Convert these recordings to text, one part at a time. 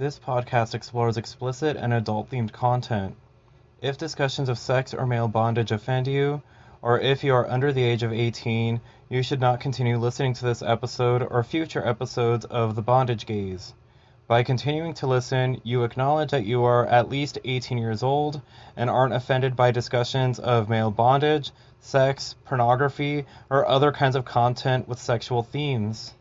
This podcast explores explicit and adult-themed content. If discussions of sex or male bondage offend you, or if you are under the age of 18, you should not continue listening to this episode or future episodes of The Bondage Gaze. By continuing to listen, you acknowledge that you are at least 18 years old and aren't offended by discussions of male bondage, sex, pornography, or other kinds of content with sexual themes.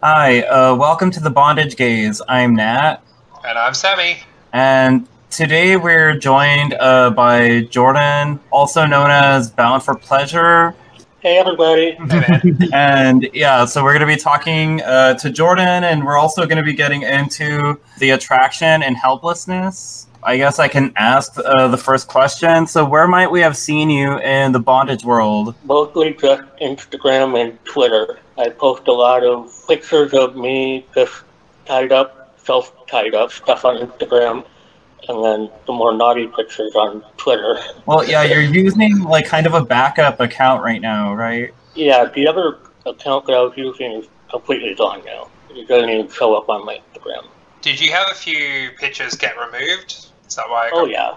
Hi, welcome to The Bondage Gaze. I'm Nat. And I'm Sammy. And today we're joined by Jordan, also known as Bound for Pleasure. Hey, everybody. And yeah, so we're going to be talking to Jordan, and we're also going to be getting into the attraction and helplessness. I guess I can ask the first question. So where might we have seen you in the bondage world? Mostly just Instagram and Twitter. I post a lot of pictures of me just tied up, self-tied up stuff on Instagram, and then the more naughty pictures on Twitter. Well, yeah, you're using like kind of a backup account right now, right? Yeah, the other account that I was using is completely gone now. It doesn't even show up on my Instagram. Did you have a few pictures get removed? Is that why? Yeah.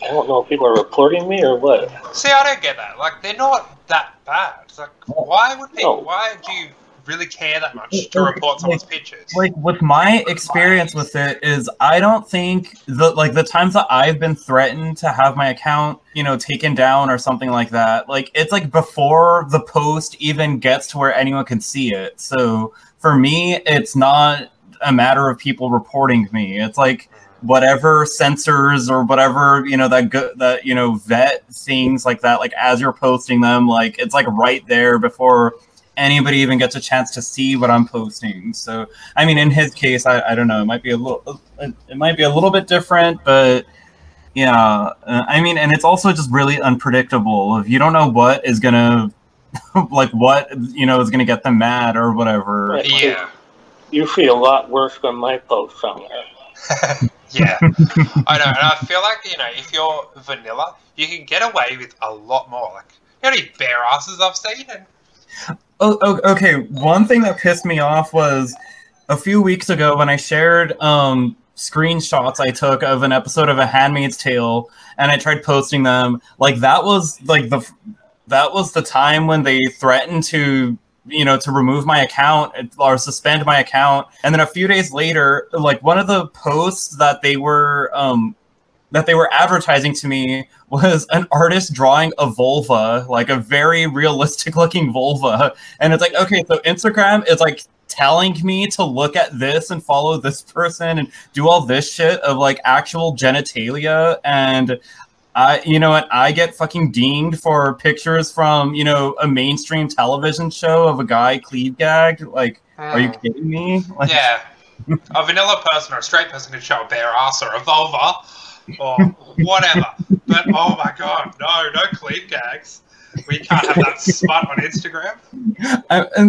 I don't know if people are reporting me or what. See, I don't get that. Like, they're not that bad. Like, why would they? No. Why do you really care that much to report someone's pictures? Like, with my experience with it is, I don't think the times that I've been threatened to have my account, taken down or something like that. Like, it's like before the post even gets to where anyone can see it. So for me, it's not a matter of people reporting me. It's like, whatever censors or whatever vet things like that, like as you're posting them, like it's like right there before anybody even gets a chance to see what I'm posting. So I mean, in his case, I don't know, it might be a little bit different, but yeah, I mean, and it's also just really unpredictable. If you don't know what is gonna like what is gonna get them mad or whatever. Yeah, you feel a lot worse when my post somewhere. Yeah, I know, and I feel like, if you're vanilla, you can get away with a lot more. Like, you know, any bare asses I've seen? Oh, okay, one thing that pissed me off was a few weeks ago when I shared screenshots I took of an episode of A Handmaid's Tale, and I tried posting them. Like, that was the time when they threatened to to remove my account or suspend my account. And then a few days later, like one of the posts that they were advertising to me was an artist drawing a vulva, like a very realistic looking vulva. And it's like, okay, so Instagram is like telling me to look at this and follow this person and do all this shit of like actual genitalia. And I get fucking dinged for pictures from, a mainstream television show of a guy cleave gagged. Like, Are you kidding me? Like, yeah. A vanilla person or a straight person could show a bare ass or a vulva or whatever. But, oh my God, no cleave gags. We can't have that smut on Instagram.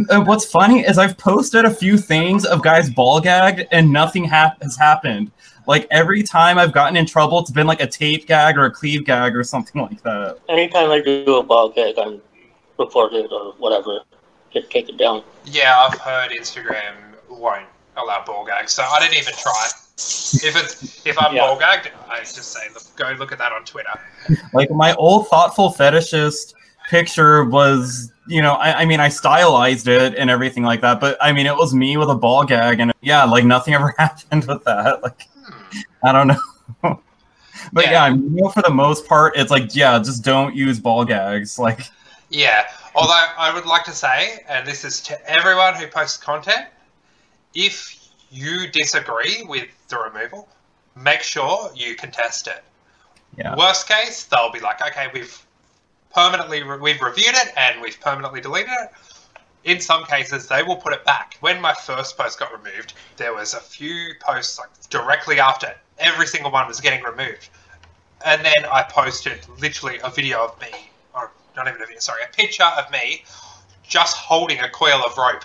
And what's funny is I've posted a few things of guys ball gagged and nothing has happened. Like, every time I've gotten in trouble, it's been, like, a tape gag or a cleave gag or something like that. Anytime I do a ball gag, I'm reported or whatever. Just take it down. Yeah, I've heard Instagram won't allow ball gags, so I didn't even try. If I'm ball gagged, I just say, go look at that on Twitter. Like, my old thoughtful fetishist picture was, I stylized it and everything like that, but, I mean, it was me with a ball gag, and, yeah, like, nothing ever happened with that, like. I don't know. But yeah, for the most part, it's like, just don't use ball gags. Like, yeah, although I would like to say, and this is to everyone who posts content, if you disagree with the removal, make sure you contest it. Yeah. Worst case, they'll be like, okay, we've reviewed it and we've permanently deleted it. In some cases, they will put it back. When my first post got removed, there was a few posts like directly after it. Every single one was getting removed. And then I posted literally a video of me, or not even a video, sorry, a picture of me just holding a coil of rope.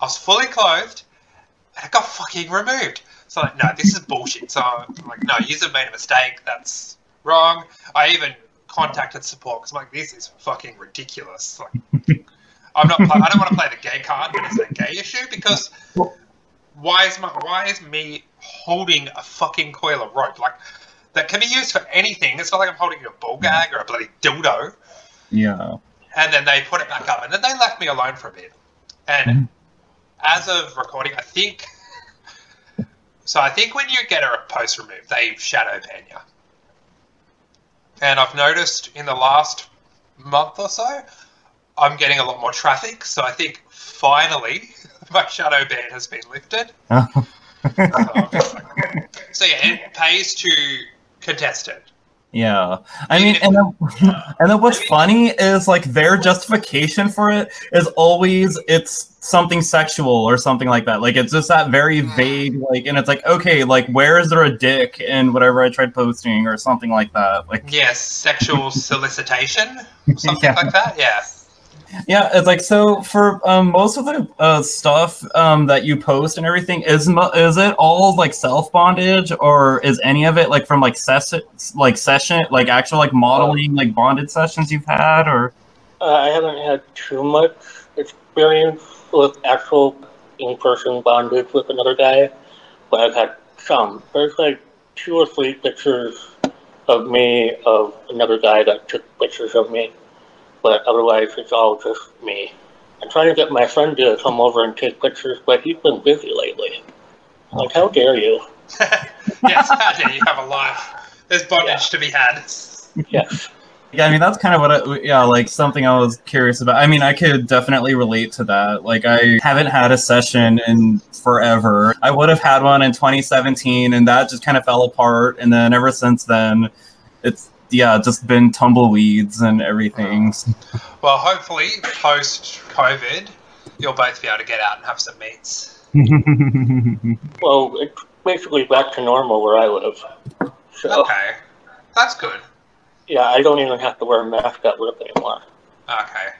I was fully clothed, and it got fucking removed. So like, no, this is bullshit. So I'm like, no, you've made a mistake. That's wrong. I even contacted support because I'm like, this is fucking ridiculous. Like, I don't want to play the gay card when it's a gay issue because why is me holding a fucking coil of rope like that can be used for anything? It's not like I'm holding a ball gag or a bloody dildo. Yeah. And then they put it back up, and then they left me alone for a bit. And as of recording, I think when you get a post removed, they shadow ban you. And I've noticed in the last month or so, I'm getting a lot more traffic. So I think finally my shadow ban has been lifted. Oh. So yeah, it pays to contest it. Yeah, I mean, what's funny is like their justification for it is always it's something sexual or something like that. Like it's just that very vague, like, and it's like, okay, like where is there a dick in whatever I tried posting or something like that. Like sexual solicitation, something like that. Yeah. Yeah, it's like, so for most of the stuff that you post and everything, is it all like self bondage, or is any of it like from like session, like actual like modeling, like bonded sessions you've had, or? I haven't had too much experience with actual in-person bondage with another guy, but I've had some. There's like 2 or 3 pictures of me of another guy that took pictures of me. But otherwise, it's all just me. I'm trying to get my friend to come over and take pictures, but he's been busy lately. Like, how dare you? Yes, how dare you have a life? There's bondage to be had. Yes. Yeah, I mean, that's kind of what something I was curious about. I mean, I could definitely relate to that. Like, I haven't had a session in forever. I would have had one in 2017, and that just kind of fell apart. And then ever since then, it's... yeah, just been tumbleweeds and everything. Well, hopefully, post-COVID, you'll both be able to get out and have some meets. Well, it's basically back to normal where I live. So, okay, that's good. Yeah, I don't even have to wear a mask at work anymore. Okay.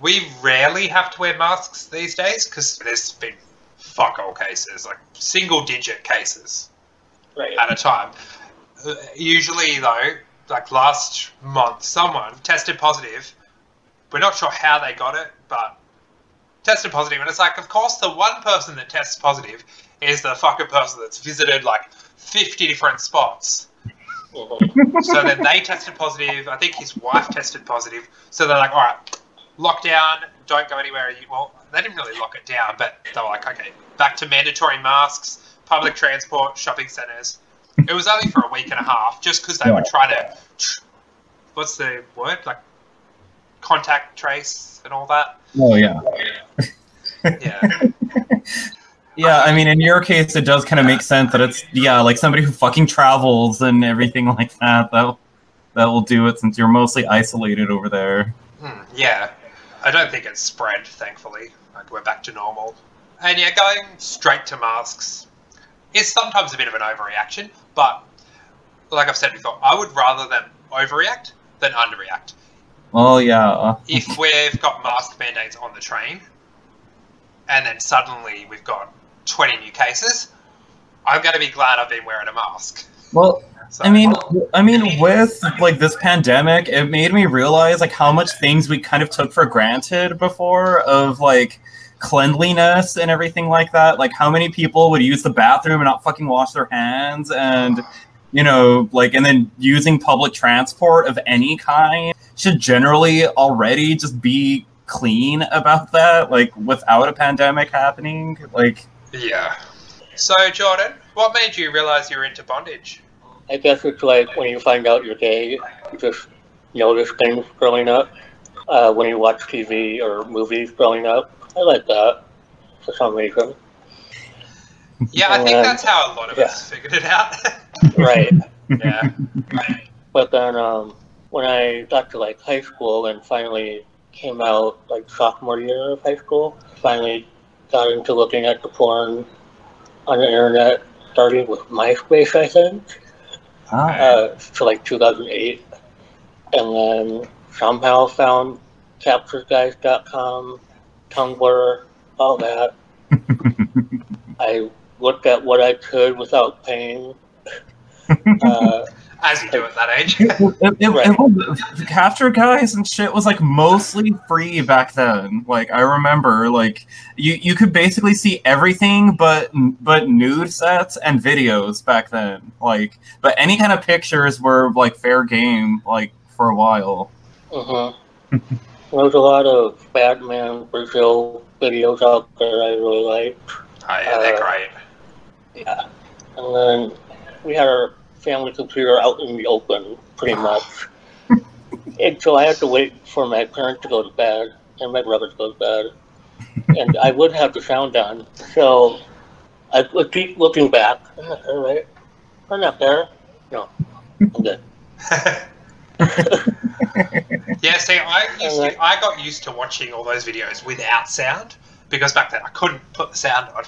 We rarely have to wear masks these days because there's been fuck-all cases, like single-digit cases at a time. Usually, though... like last month, someone tested positive. We're not sure how they got it, but tested positive. And it's like, of course, the one person that tests positive is the fucking person that's visited like 50 different spots. So then they tested positive. I think his wife tested positive. So they're like, all right, lockdown, don't go anywhere. Well, they didn't really lock it down, but they were like, okay, back to mandatory masks, public transport, shopping centres. It was only for a week and a half, just because they would try to, what's the word, like contact trace and all that. Oh, yeah, I mean, in your case, it does kind of make sense that it's, like somebody who fucking travels and everything like that, that will do it since you're mostly isolated over there. Yeah, I don't think it's spread, thankfully. Like, we're back to normal. And yeah, going straight to masks. It's sometimes a bit of an overreaction, but like I've said before, I would rather them overreact than underreact. Oh, yeah. If we've got mask mandates on the train and then suddenly we've got 20 new cases, I'm going to be glad I've been wearing a mask. Well, so, I mean, with like this pandemic, it made me realize like how much things we kind of took for granted before of like... cleanliness and everything like that. Like how many people would use the bathroom and not fucking wash their hands, and you know, like, and then using public transport of any kind should generally already just be clean about that, like without a pandemic happening. Like, yeah. So Jordan, what made you realize you were into bondage? I guess it's like when you find out you're gay, you just notice things growing up. When you watch TV or movies growing up. I like that for some reason. Yeah, I think that's how a lot of us figured it out. Right. Yeah. But then when I got to like high school and finally came out like sophomore year of high school, finally got into looking at the porn on the internet, starting with MySpace, I think. To like 2008. And then somehow found CapturesGuys.com. Tumblr, all that. I look at what I could without pain. As you do at that age. The Captured Guys and shit was like mostly free back then. Like I remember, like you could basically see everything but nude sets and videos back then. Like, but any kind of pictures were like fair game. Like for a while. Uh-huh. There was a lot of Batman Brazil videos out there I really liked. Oh yeah, they're great. Yeah, and then we had our family computer out in the open, pretty much. And so I had to wait for my parents to go to bed and my brother to go to bed, and I would have the sound on. So I would keep looking back. I'm not there, right? I'm not there. No, I'm good. Yeah, see, I got used to watching all those videos without sound because back then I couldn't put the sound on.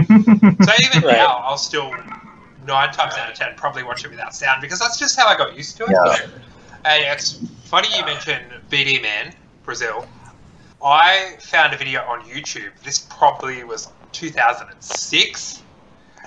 So even now, I'll still 9 times out of 10 probably watch it without sound because that's just how I got used to it. Yeah. And it's funny you mentioned BD Men, Brazil. I found a video on YouTube. This probably was 2006.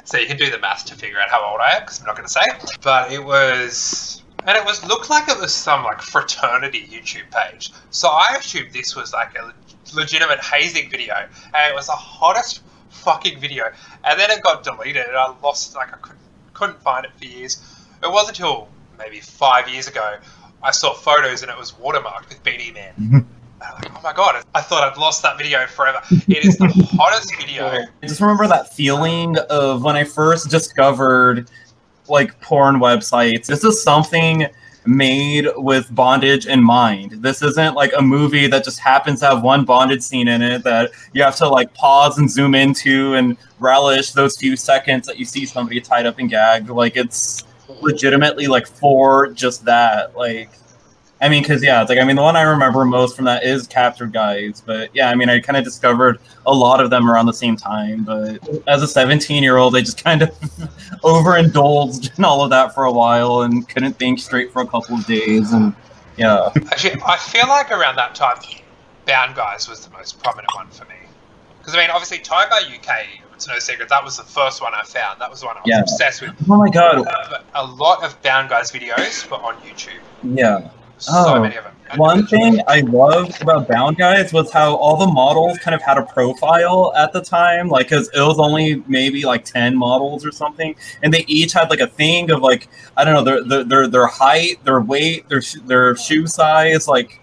So you can do the math to figure out how old I am because I'm not going to say it. But it was... And it was looked like it was some like fraternity YouTube page. So I assumed this was like a legitimate hazing video. And it was the hottest fucking video. And then it got deleted and I lost, like I couldn't find it for years. It wasn't until maybe 5 years ago I saw photos and it was watermarked with BD Man. And I'm like, oh my god, I thought I'd lost that video forever. It is the hottest video. I just remember that feeling of when I first discovered like porn websites. This is something made with bondage in mind. This isn't like a movie that just happens to have one bondage scene in it that you have to like pause and zoom into and relish those few seconds that you see somebody tied up and gagged. Like it's legitimately like for just that. Like, I mean, cause yeah, it's like, I mean, the one I remember most from that is Captured Guys, but yeah, I mean, I kind of discovered a lot of them around the same time, but as a 17-year-old, I just kind of overindulged in all of that for a while and couldn't think straight for a couple of days, and yeah. Actually, I feel like around that time, Bound Guys was the most prominent one for me. Because, I mean, obviously, Tiger UK, it's no secret, that was the first one I found. That was the one I was obsessed with. Oh my god. A lot of Bound Guys videos were on YouTube. Yeah. So many of them. One thing I loved about Bound Guys was how all the models kind of had a profile at the time, like, because it was only maybe like 10 models or something, and they each had like a thing of like, I don't know, their height, their weight, their shoe size, like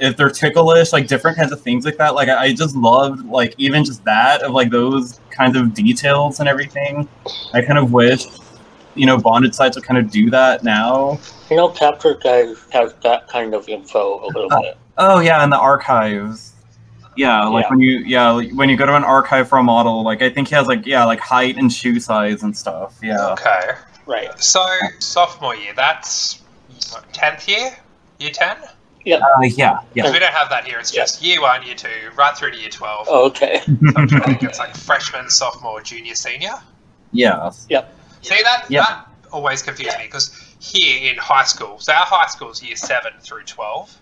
if they're ticklish, like different kinds of things like that. Like I just loved like even just that of like those kinds of details and everything. I kind of wish, you know, bondage sites will kind of do that now. You know, Captured Guys has that kind of info a little bit. Oh yeah, in the archives. Yeah, like when you go to an archive for a model, like I think he has like like height and shoe size and stuff. Yeah. Okay. Right. So sophomore year, that's 10th year, year 10. Yeah. Because we don't have that here. It's just year 1, year 2, right through to year 12. Oh, okay. So I think it's like freshman, sophomore, junior, senior. Yeah. Yep. See that always confused me because here in high school, so our high school is year 7 through 12.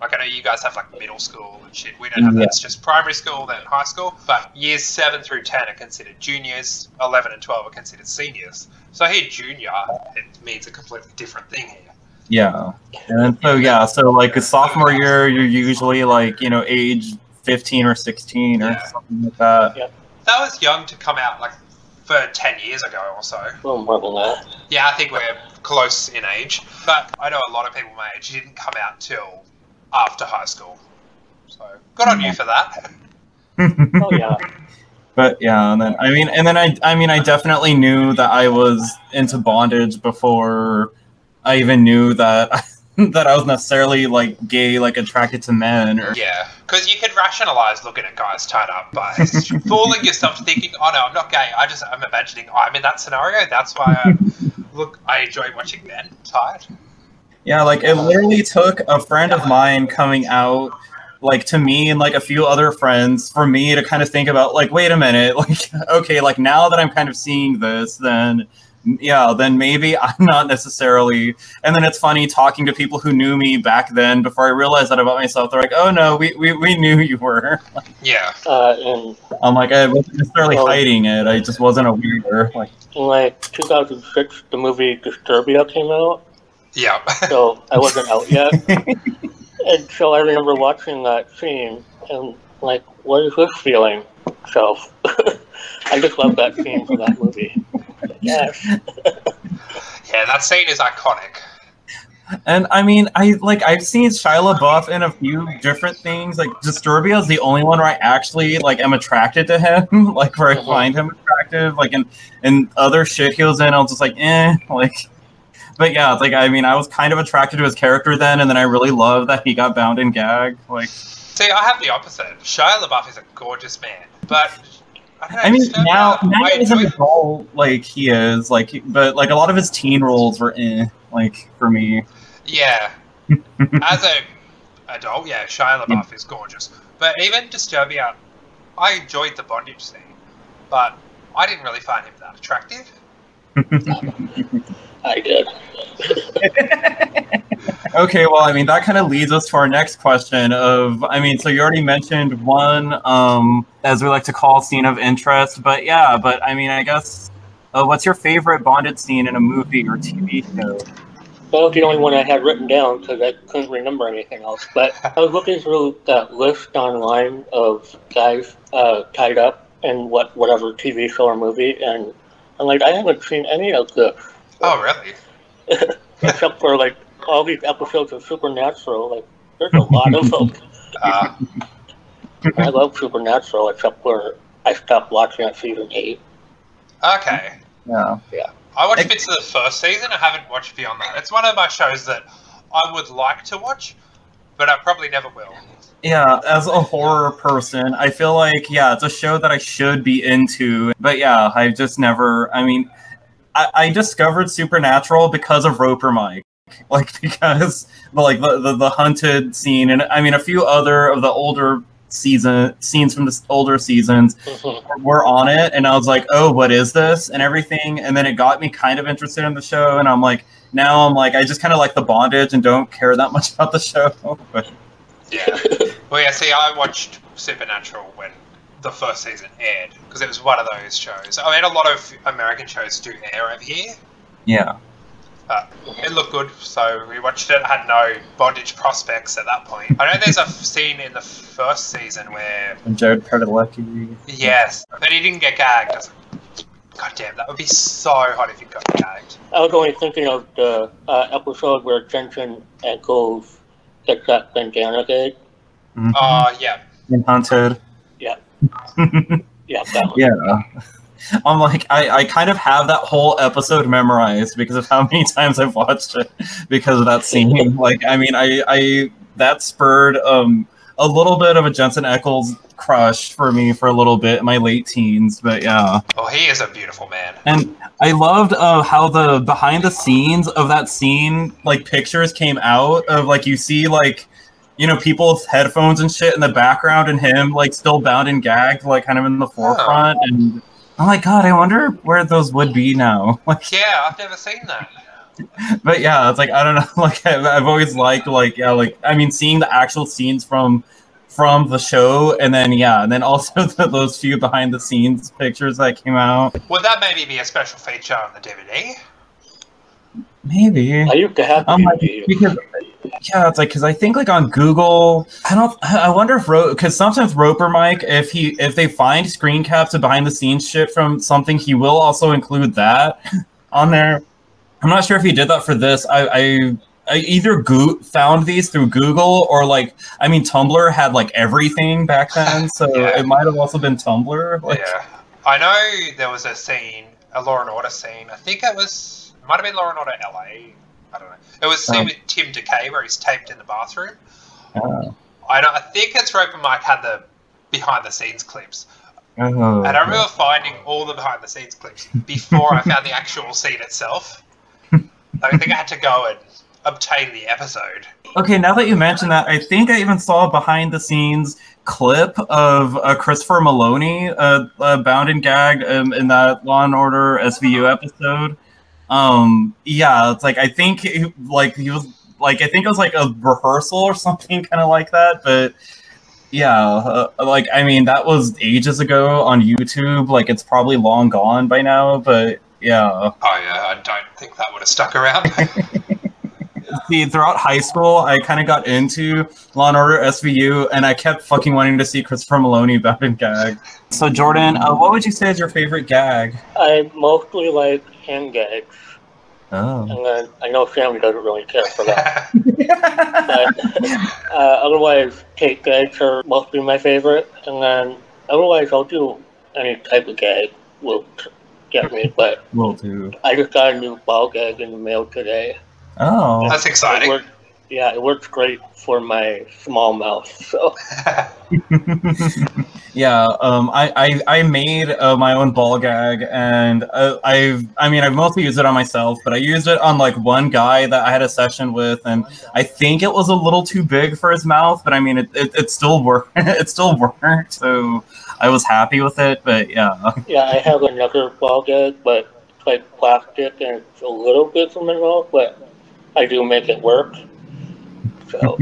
Like I know you guys have like middle school and shit. We don't have that. It's just primary school, then high school. But years 7 through 10 are considered juniors. 11 and 12 are considered seniors. So here, junior, it means a completely different thing here. Yeah, and so like a sophomore year, you're usually like, you know, age 15 or 16 or something like that. Yeah. That was young to come out like 10 years ago or so. Well, more than that. Yeah, I think we're close in age. But I know a lot of people my age didn't come out till after high school. So good on you for that. Oh yeah. But yeah, and then I definitely knew that I was into bondage before I even knew that I was necessarily like gay, like attracted to men. Or... Yeah, because you could rationalize looking at guys tied up by fooling yourself, thinking, "Oh no, I'm not gay. I'm imagining I'm in that scenario. That's why I enjoy watching men tied." Yeah, like it literally took a friend of mine coming out, like to me and like a few other friends, for me to kind of think about, like, wait a minute, like okay, like now that I'm kind of seeing this, then yeah, then maybe I'm not necessarily. And then it's funny talking to people who knew me back then before I realized that about myself. They're like, oh no, we knew you were. Yeah. And I'm like, I wasn't necessarily hiding it. I just wasn't aware. Like, in like 2006, the movie Disturbia came out. Yeah. So I wasn't out yet. And so I remember watching that scene and like, what is this feeling? So I just love that scene from that movie. Yes. Yeah, that scene is iconic. And I mean, I've seen Shia LaBeouf in a few different things. Like Disturbia is the only one where I actually am attracted to him, like where I find him attractive. Like in other shit he was in, I was just like, eh, like. But yeah, I mean, I was kind of attracted to his character then, and then I really love that he got bound and gagged. Like, see, I have the opposite. Shia LaBeouf is a gorgeous man, but. I mean, now he's an adult, like he is, like, but like a lot of his teen roles were like for me. Yeah, as a adult, yeah, Shia LaBeouf is gorgeous, but even Disturbia, I enjoyed the bondage scene, but I didn't really find him that attractive. I did. Okay, well, I mean, that kind of leads us to our next question of, I mean, so you already mentioned one, as we like to call, scene of interest, but yeah, but I mean, I guess, what's your favorite bonded scene in a movie or TV show? That was the only one I had written down because I couldn't remember anything else, but I was looking through that list online of guys tied up in whatever TV show or movie, and I'm like, I haven't seen any of this. Oh, really? Except for, like, all these episodes of Supernatural, like, there's a lot of them. I love Supernatural, except for I stopped watching at season 8. Okay. Yeah. I watched bits of the first season. I haven't watched beyond that. It's one of my shows that I would like to watch, but I probably never will. Yeah, as a horror person, I feel like, yeah, it's a show that I should be into. But yeah, I've just never, I mean, I discovered Supernatural because of Roper Mike. Like, because, like, the hunted scene, and I mean, a few other of the older scenes from the older seasons were on it, and I was like, oh, what is this? And everything, and then it got me kind of interested in the show, and now I'm like, I just kind of like the bondage and don't care that much about the show. But. Yeah. Well, yeah, see, I watched Supernatural when the first season aired, because it was one of those shows. I mean, a lot of American shows do air over here. Yeah. It looked good, so we watched it. I had no bondage prospects at that point. I know there's a scene in the first season where... Jared Padalecki. Yes, but he didn't get gagged. I was like, God damn, that would be so hot if he got gagged. I was only thinking of the episode where Jensen Ackles gets that bandana gag. Oh, yeah. And hunted. Yeah. Yeah, that one. Yeah. I'm like, I kind of have that whole episode memorized because of how many times I've watched it because of that scene. Like, I mean, I that spurred a little bit of a Jensen Ackles crush for me for a little bit in my late teens, but yeah. Oh, he is a beautiful man. And I loved how the behind the scenes of that scene, like, pictures came out of, like, you see, like, you know, people with headphones and shit in the background and him, like, still bound and gagged, like, kind of in the forefront, and... Oh my god, I wonder where those would be now. Like, yeah, I've never seen that. But yeah, it's like, I don't know, like, I've always liked, like, yeah, like, I mean, seeing the actual scenes from the show, and then, yeah, and then also those few behind-the-scenes pictures that came out. Well, that maybe be a special feature on the DVD. Maybe. I used to have DVD. Yeah, it's like, because I think, like, on Google, I wonder if because sometimes Roper Mike, if they find screen caps of behind the scenes shit from something, he will also include that on there. I'm not sure if he did that for this. I either found these through Google or, like, I mean, Tumblr had, like, everything back then, so yeah. It might have also been Tumblr. Like. Yeah, I know there was a scene, a Law and Order scene. I think it might have been Law and Order LA. I don't know. It was the same with Tim DeKay where he's taped in the bathroom. I think it's Roper Mike had the behind-the-scenes clips. And I remember finding all the behind-the-scenes clips before I found the actual scene itself. I think I had to go and obtain the episode. Okay, now that you mention that, I think I even saw a behind-the-scenes clip of Christopher Meloni bound and gagged in that Law & Order SVU episode. Yeah, it's like, I think it, like he was like, I think it was like a rehearsal or something kind of like that. But yeah, like, I mean, that was ages ago on YouTube. Like, it's probably long gone by now, but yeah. Oh yeah, I don't think that would have stuck around. See, throughout high school, I kind of got into Law & Order SVU, and I kept fucking wanting to see Christopher Meloni back in gag. So, Jordan, what would you say is your favorite gag? I mostly like hand gags. Oh. And then I know family doesn't really care for that. But otherwise, cake gags are mostly my favorite. And then otherwise, I'll do any type of gag. Will get me, but will do. I just got a new ball gag in the mail today. Oh, that's exciting. It works great for my small mouth. So. Yeah, I made my own ball gag, and I've mostly used it on myself, but I used it on like one guy that I had a session with, and I think it was a little too big for his mouth, but I mean it still worked. It still worked, so I was happy with it. But yeah. Yeah, I have another ball gag, but it's like plastic and it's a little bit from my mouth, but I do make it work. So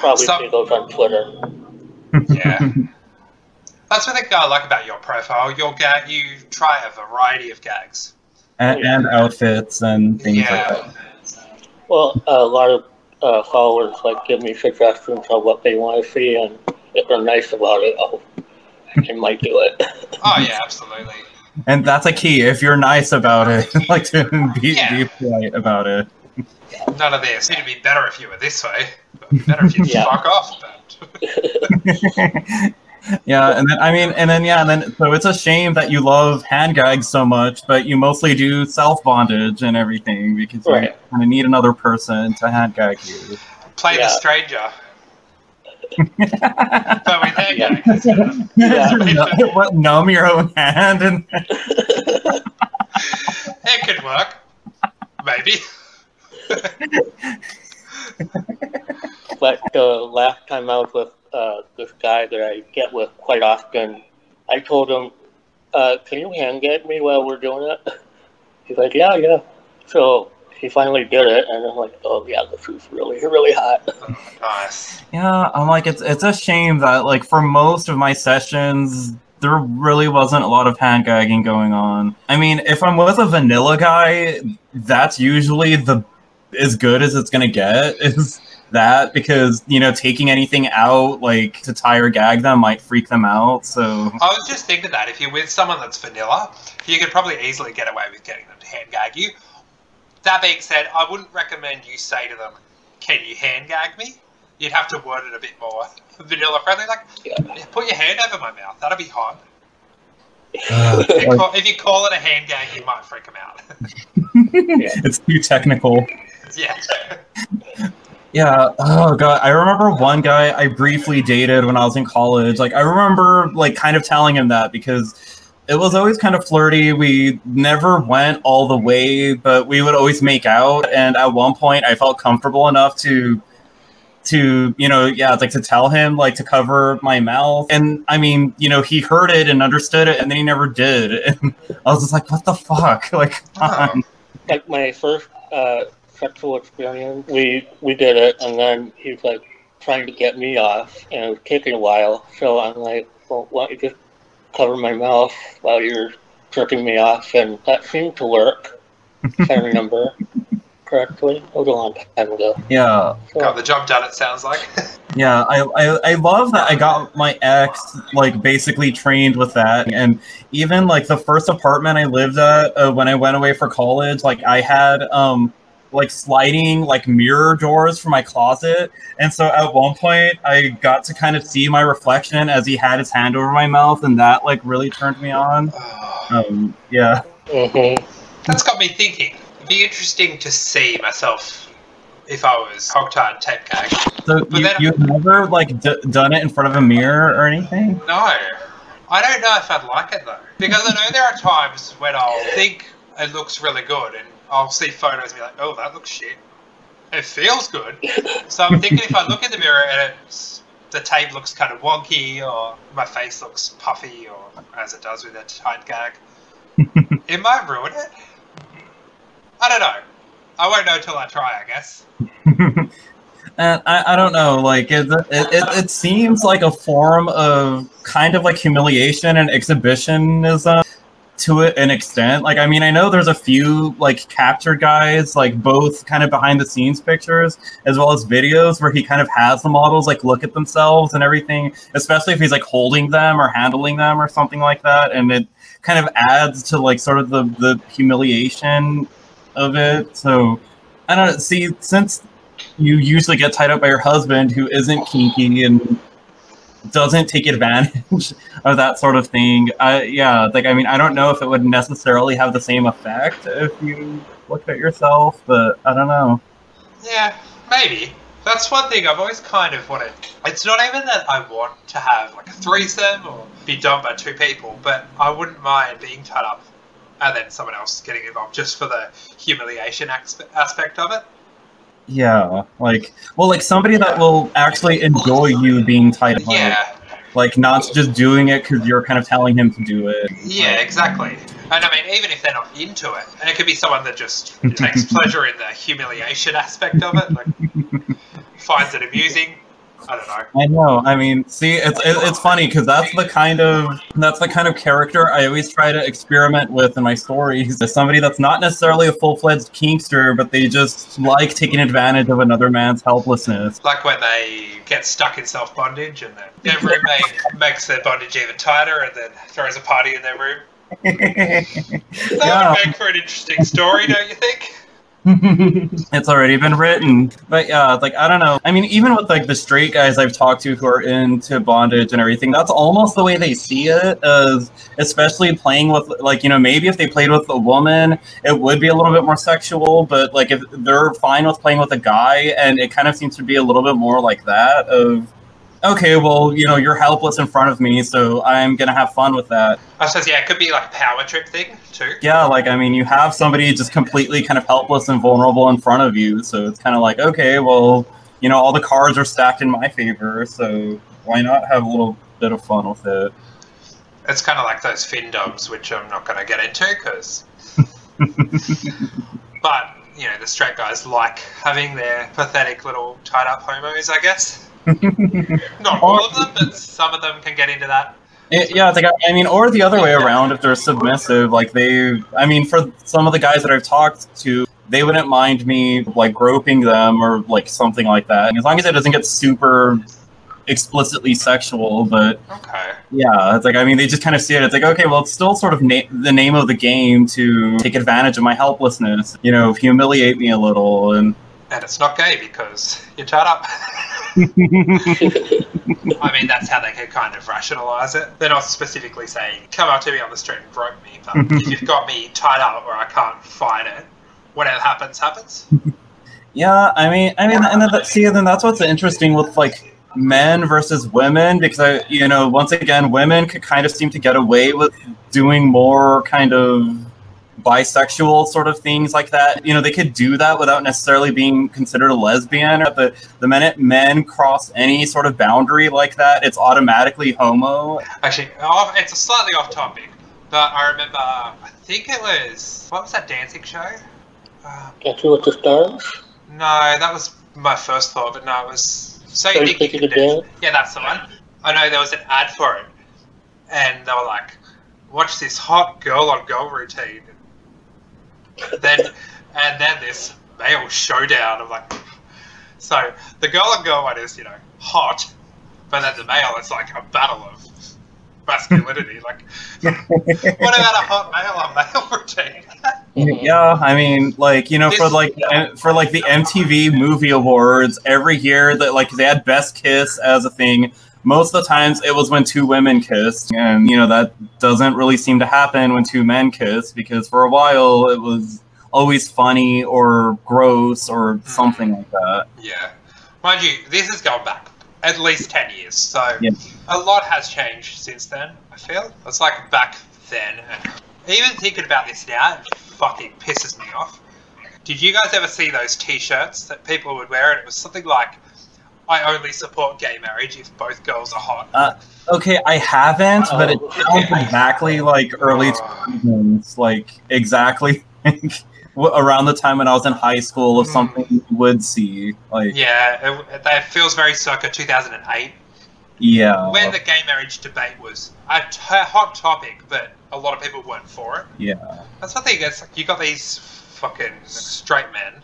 probably see those on Twitter. Yeah. That's the thing I like about your profile. Your gag, you try a variety of gags. And outfits and things like that. Well, a lot of followers like give me suggestions of what they want to see, and if they're nice about it, I might do it. Oh yeah, absolutely. And that's a key, if you're nice about it. Like, to be polite about it. None of this. It'd be better if you were this way. Better if you fuck off. But... Yeah, and then so it's a shame that you love hand gags so much, but you mostly do self-bondage and everything, because you kind of need another person to hand gag you. Play the stranger. But with hand gags. What, numb your own hand? And it could work. Maybe. But last time I was with this guy that I get with quite often, I told him, can you hand gag me while we're doing it? He's like, yeah. So he finally did it, and I'm like, oh yeah, this is really, really hot. Nice. Yeah, I'm like, it's a shame that like for most of my sessions, there really wasn't a lot of hand gagging going on. I mean, if I'm with a vanilla guy, that's usually the as good as it's gonna get is that, because taking anything out like to tie or gag them might freak them out. So I was just thinking that if you're with someone that's vanilla, you could probably easily get away with getting them to hand gag you. That being said, I wouldn't recommend you say to them, "Can you hand gag me?" You'd have to word it a bit more vanilla friendly, like, "Put your hand over my mouth. That'll be hot." If you call it a hand gag, you might freak them out. It's too technical. Yeah. Yeah. Oh god. I remember one guy I briefly dated when I was in college. Like, I remember like kind of telling him that, because it was always kind of flirty. We never went all the way, but we would always make out. And at one point, I felt comfortable enough to tell him, like, to cover my mouth. And I mean, he heard it and understood it, and then he never did. And I was just like, what the fuck? Like, like my first sexual experience, we did it, and then he's like trying to get me off, and it was taking a while. So I'm like, well, why don't you just cover my mouth while you're jerking me off? And that seemed to work, if I remember correctly. It was a long time ago. Yeah. So, got the job done, it sounds like. Yeah, I love that I got my ex, like, basically trained with that. And even, like, the first apartment I lived at when I went away for college, like, I had, like, sliding, like, mirror doors for my closet. And so at one point, I got to kind of see my reflection as he had his hand over my mouth, and that, like, really turned me on. Yeah. Mm-hmm. That's got me thinking. It'd be interesting to see myself if I was hogtied tape gag. So you've never, like, done it in front of a mirror or anything? No. I don't know if I'd like it, though. Because I know there are times when I'll think it looks really good, and I'll see photos and be like, oh, that looks shit. It feels good. So I'm thinking if I look in the mirror and the tape looks kind of wonky, or my face looks puffy, or as it does with a tight gag, it might ruin it. I don't know. I won't know till I try, I guess. I don't know. Like it seems like a form of kind of like humiliation and exhibitionism to an extent. Like, I mean, I know there's a few like Captured Guys, like both kind of behind the scenes pictures as well as videos where he kind of has the models like look at themselves and everything, especially if he's like holding them or handling them or something like that. And it kind of adds to like sort of the humiliation of it. So I don't know. See, since you usually get tied up by your husband who isn't kinky and doesn't take advantage of that sort of thing. Yeah, like, I mean, I don't know if it would necessarily have the same effect if you looked at yourself, but I don't know. Yeah, maybe. That's one thing I've always kind of wanted. It's not even that I want to have like a threesome or be done by two people, but I wouldn't mind being tied up and then someone else getting involved just for the humiliation aspect of it. Yeah, like, well, like somebody that will actually enjoy you being tied up. Yeah. Like, not just doing it because you're kind of telling him to do it. Yeah, exactly. And I mean, even if they're not into it, and it could be someone that just takes pleasure in the humiliation aspect of it, like, finds it amusing. I don't know. I know. I mean, see, it's funny because that's the kind of character I always try to experiment with in my stories. There's somebody that's not necessarily a full-fledged kinkster, but they just like taking advantage of another man's helplessness. Like when they get stuck in self-bondage and their roommate makes their bondage even tighter and then throws a party in their room. That would make for an interesting story, don't you think? It's already been written, but yeah, like I don't know. I mean, even with like the straight guys I've talked to who are into bondage and everything, that's almost the way they see it. Especially playing with, like, you know, maybe if they played with a woman, it would be a little bit more sexual. But like if they're fine with playing with a guy, and it kind of seems to be a little bit more like that of, okay, well, you know, you're helpless in front of me, so I'm gonna have fun with that. I suppose, yeah, it could be like a power trip thing too. Yeah, like, I mean, you have somebody just completely kind of helpless and vulnerable in front of you, so it's kind of like, okay, well, you know, all the cards are stacked in my favor, so why not have a little bit of fun with it? It's kind of like those findoms, which I'm not going to get into, because... But, you know, the straight guys like having their pathetic little tied-up homos, I guess. Not all of them, but some of them can get into that. Yeah, it's like, I mean, or the other way around, if they're submissive, like they, I mean, for some of the guys that I've talked to, they wouldn't mind me, like, groping them or, like, something like that. And as long as it doesn't get super explicitly sexual, but... Okay. Yeah, it's like, I mean, they just kind of see it. It's like, okay, well, it's still sort of the name of the game to take advantage of my helplessness, you know, humiliate me a little, and it's not gay because you're tied up. I mean, that's how they can kind of rationalise it. They're not specifically saying, come up to me on the street and grope me, but if you've got me tied up where I can't fight it, whatever happens, happens. Yeah, I mean, and then that's what's interesting with, like, men versus women, because, you know, once again, women could kind of seem to get away with doing more kind of bisexual sort of things like that. You know, they could do that without necessarily being considered a lesbian, but the minute men cross any sort of boundary like that, it's automatically homo. Actually, it's a slightly off topic, but I remember, I think it was, what was that dancing show? Dancing with the Stars? No, that was my first thought, but no, it was So You Think You Can Dance. Yeah, that's the one. I know there was an ad for it, and they were like, watch this hot girl-on-girl routine. Then this male showdown of, like, so the girl and girl one is, you know, hot, but then the male is like a battle of masculinity. Like, what about a hot male routine? Yeah, I mean, like, you know, for the MTV Movie Awards every year, that, like, they had Best Kiss as a thing. Most of the times it was when two women kissed, and, you know, that doesn't really seem to happen when two men kiss, because for a while it was always funny or gross or something like that. Yeah. Mind you, this has gone back at least 10 years, so yeah. A lot has changed since then, I feel. It's like back then. Even thinking about this now, it fucking pisses me off. Did you guys ever see those t-shirts that people would wear, and it was something like, I only support gay marriage if both girls are hot. Okay, I haven't, but it sounds exactly like early 2000s, like, exactly. around the time when I was in high school of something you would see. Like, yeah, that feels very circa 2008. Yeah. When the gay marriage debate was a hot topic, but a lot of people weren't for it. Yeah. That's the thing. It's like you got these fucking straight men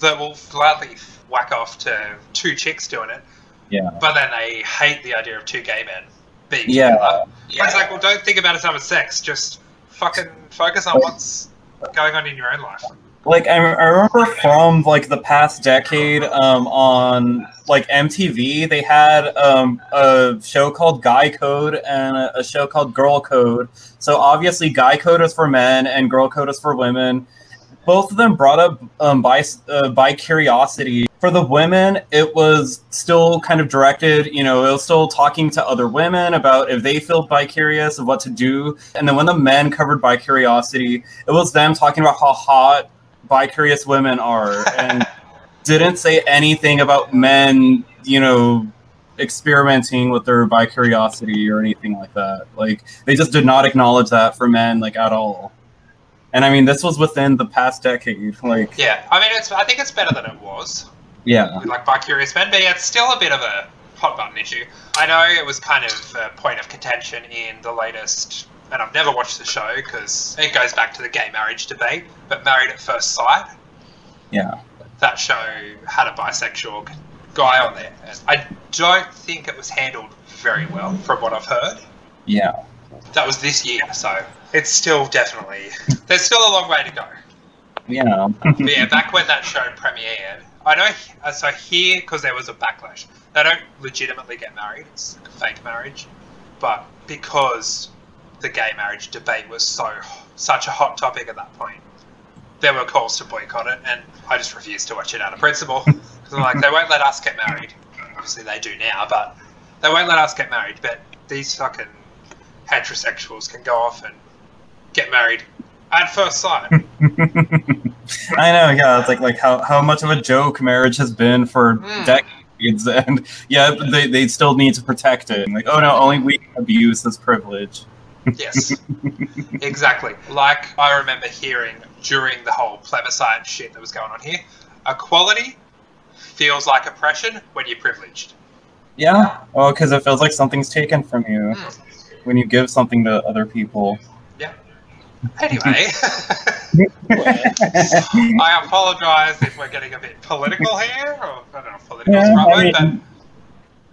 that will gladly whack off to two chicks doing it. Yeah. But then they hate the idea of two gay men being together. Yeah. It's like, well, don't think about it as other sex. Just fucking focus on what's going on in your own life. Like, I remember from, like, the past decade on, like, MTV, they had a show called Guy Code and a show called Girl Code. So, obviously, Guy Code is for men and Girl Code is for women. Both of them brought up by curiosity. For the women, it was still kind of directed, you know, it was still talking to other women about if they feel bicurious of what to do. And then when the men covered bicuriosity, it was them talking about how hot bicurious women are and didn't say anything about men, you know, experimenting with their bicuriosity or anything like that. Like, they just did not acknowledge that for men, like, at all. And I mean, this was within the past decade, like... Yeah, I mean, I think it's better than it was. Yeah. With, like, bicurious men, but yeah, it's still a bit of a hot-button issue. I know it was kind of a point of contention in the latest... And I've never watched the show, because it goes back to the gay marriage debate, but Married at First Sight. Yeah. That show had a bisexual guy on there. And I don't think it was handled very well, from what I've heard. Yeah. That was this year, so... It's still definitely... There's still a long way to go. Yeah. But yeah, back when that show premiered, I know... So here, because there was a backlash, they don't legitimately get married. It's like a fake marriage. But because the gay marriage debate was such a hot topic at that point, there were calls to boycott it, and I just refused to watch it out of principle. Because I'm like, they won't let us get married. Obviously they do now, but they won't let us get married. But these fucking heterosexuals can go off and get married at first sight. I know, yeah. It's like how much of a joke marriage has been for decades, and yeah, they still need to protect it. Like, oh no, only we can abuse this privilege. Yes, exactly. Like, I remember hearing during the whole plebiscite shit that was going on here, equality feels like oppression when you're privileged. Yeah, well, because it feels like something's taken from you when you give something to other people. Anyway, I apologize if we're getting a bit political here, or I don't know if political is right, but...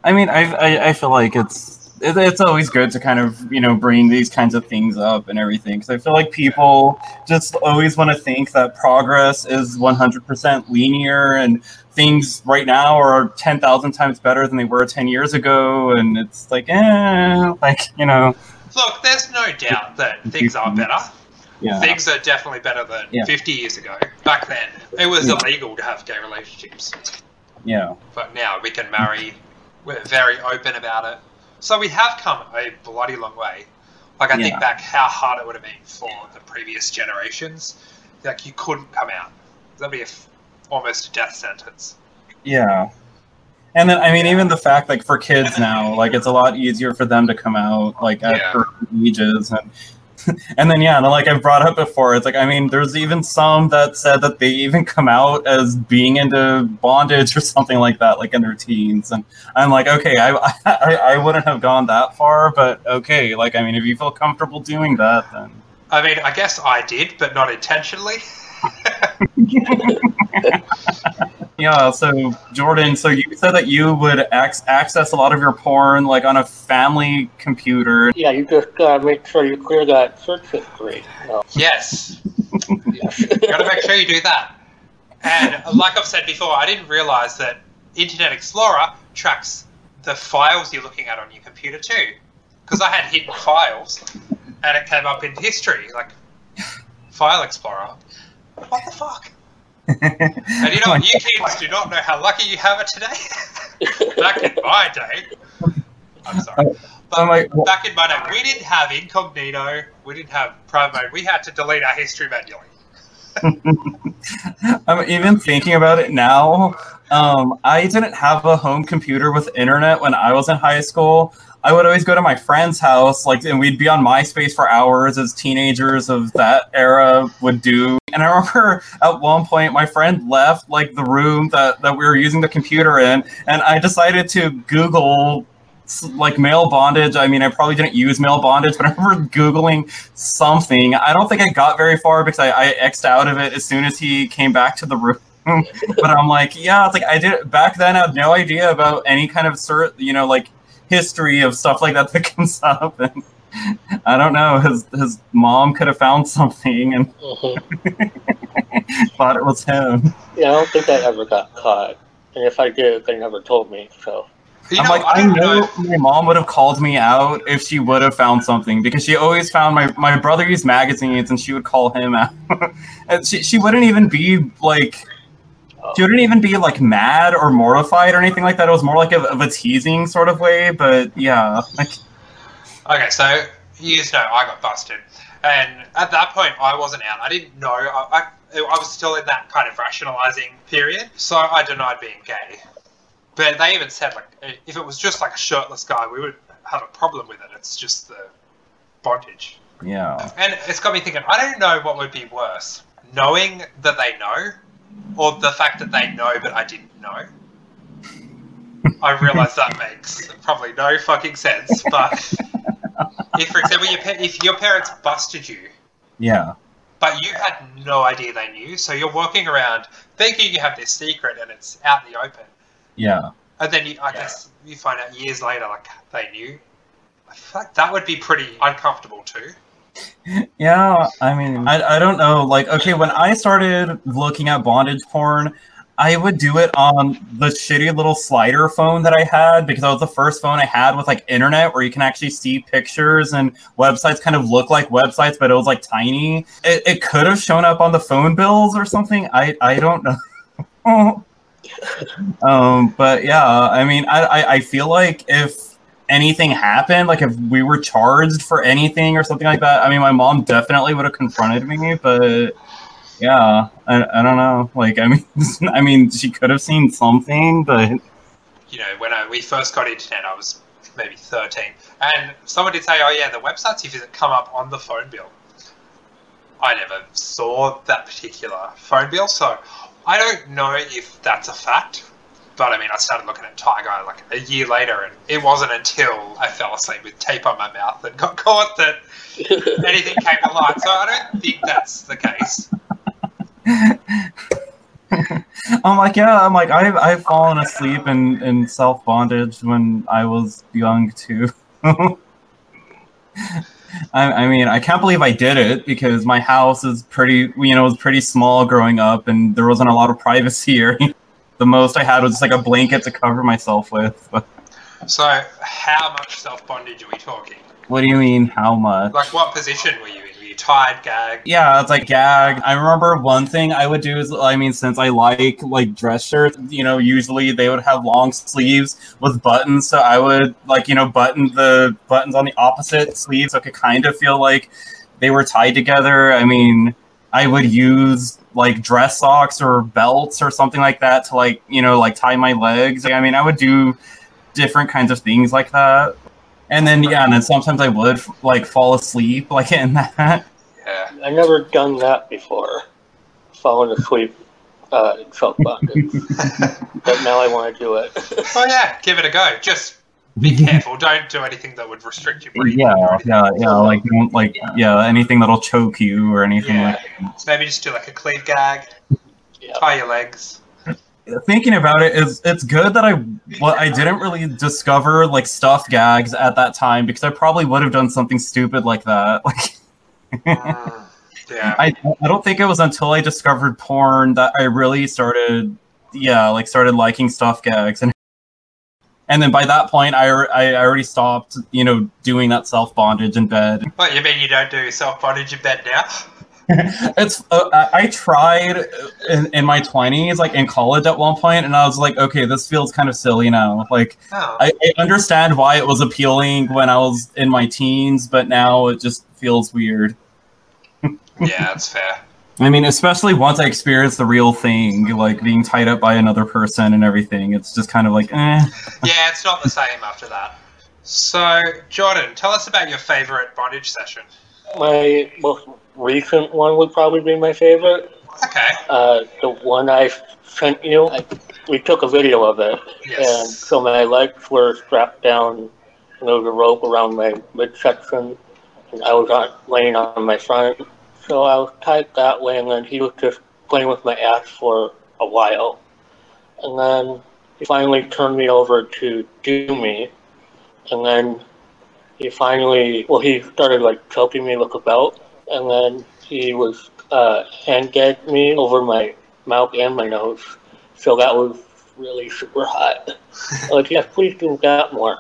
I mean, I feel like it's always good to kind of, you know, bring these kinds of things up and everything, because I feel like people just always want to think that progress is 100% linear, and things right now are 10,000 times better than they were 10 years ago, and it's like, you know... Look, there's no doubt that things are better. Yeah. Things are definitely better than 50 years ago. Back then, it was illegal to have gay relationships. Yeah. But now we can marry. We're very open about it. So we have come a bloody long way. Like, I think back how hard it would have been for the previous generations. Like, you couldn't come out. That'd be almost a death sentence. Yeah. And then, I mean, even the fact, like, for kids now, like, it's a lot easier for them to come out, like, at early ages. And then, yeah, like I've brought up before, it's like, I mean, there's even some that said that they even come out as being into bondage or something like that, like, in their teens. And I'm like, okay, I wouldn't have gone that far, but okay. Like, I mean, if you feel comfortable doing that, then... I mean, I guess I did, but not intentionally. Yeah, so Jordan, so you said that you would access a lot of your porn, like, on a family computer. Yeah, you just gotta make sure you clear that search history. No. Yes. You gotta make sure you do that. And like I've said before, I didn't realize that Internet Explorer tracks the files you're looking at on your computer too. Because I had hidden files, and it came up in history, like, File Explorer. What the fuck? And you know what, you kids do not know how lucky you have it today. Back in my day, I'm sorry, but back in my day, we didn't have incognito, we didn't have private mode, we had to delete our history manually. I'm even thinking about it now. I didn't have a home computer with internet when I was in high school. I would always go to my friend's house, like, and we'd be on MySpace for hours, as teenagers of that era would do. And I remember at one point my friend left like the room that we were using the computer in, and I decided to Google like male bondage. I mean, I probably didn't use male bondage, but I remember Googling something. I don't think I got very far because I X'd out of it as soon as he came back to the room. But I'm like, yeah, it's like I did back then. I had no idea about any kind of like history of stuff like that comes up. And I don't know. His mom could have found something and thought it was him. Yeah, I don't think that ever got caught. And if I did, they never told me. So. I know my mom would have called me out if she would have found something, because she always found my brother used magazines and she would call him out. And she wouldn't even be like, she wouldn't even be like mad or mortified or anything like that. It was more like of a teasing sort of way, but yeah. Like... Okay, so years ago, I got busted. And at that point, I wasn't out. I didn't know. I was still in that kind of rationalizing period. So I denied being gay. But they even said, like, if it was just like a shirtless guy, we would have a problem with it. It's just the bondage. Yeah. And it's got me thinking, I don't know what would be worse, knowing that they know, or the fact that they know but I didn't know. I realise that makes probably no fucking sense, but if, for example, if your parents busted you, yeah, but you had no idea they knew, so you're walking around thinking you have this secret and it's out in the open. Yeah. And then I guess you find out years later, like, they knew. I feel like that would be pretty uncomfortable too. Yeah, I mean, I don't know. Like, okay, when I started looking at bondage porn, I would do it on the shitty little slider phone that I had, because that was the first phone I had with, like, internet where you can actually see pictures and websites kind of look like websites, but it was, like, tiny. It could have shown up on the phone bills or something. I don't know. But yeah, I mean, I feel like if anything happened, like if we were charged for anything or something like that, I mean, my mom definitely would have confronted me. But yeah, I don't know. Like, I mean, she could have seen something, but you know, when we first got internet, I was maybe 13, and someone did say, "Oh yeah, the websites you visit come up on the phone bill." I never saw that particular phone bill, so. I don't know if that's a fact, but I mean, I started looking at Tiger like a year later, and it wasn't until I fell asleep with tape on my mouth and got caught that anything came to light. So I don't think that's the case. I'm like, I've fallen asleep in self-bondage when I was young too. I mean, I can't believe I did it, because my house is pretty, was pretty small growing up, and there wasn't a lot of privacy here. The most I had was just like a blanket to cover myself with. So, how much self-bondage are we talking? What do you mean, how much? Like, what position were you in? Were you tied, gagged? Yeah, it's like gagged. I remember one thing I would do is, I mean, since I like dress shirts, usually they would have long sleeves with buttons. So I would button the buttons on the opposite sleeve so it could kind of feel like they were tied together. I mean, I would use like dress socks or belts or something like that to tie my legs. I mean, I would do different kinds of things like that. And then, yeah, and then sometimes I would, fall asleep, in that. Yeah. I've never done that before. Falling asleep in self-bondage. But now I want to do it. Oh, yeah, give it a go. Just be careful. Don't do anything that would restrict your breathing. Yeah, anything that'll choke you or anything like that. So maybe just do, a cleave gag. Yeah. Tie your legs. Thinking about it, it's good that I didn't really discover stuff gags at that time, because I probably would have done something stupid like that. Yeah. I don't think it was until I discovered porn that I really started liking stuff gags, and then by that point I already stopped doing that self bondage in bed. What, you mean you don't do self bondage in bed now? It's I tried in my 20s, in college at one point, and I was like, okay, this feels kind of silly now. I understand why it was appealing when I was in my teens, but now it just feels weird. Yeah, that's fair. I mean, especially once I experienced the real thing, being tied up by another person and everything, it's just kind of eh. Yeah, it's not the same after that. So, Jordan, tell us about your favorite bondage session. my most recent one would probably be my favorite. Okay. The one I sent you, we took a video of it. Yes. And so my legs were strapped down, and there was a rope around my midsection, and I was laying on my front. So I was tied that way, and then he was just playing with my ass for a while. And then he finally turned me over to do me, and then he finally, well, he started like choking me with a belt, and then he was hand gagged me over my mouth and my nose. So that was really super hot. I was like, yes, please do that more.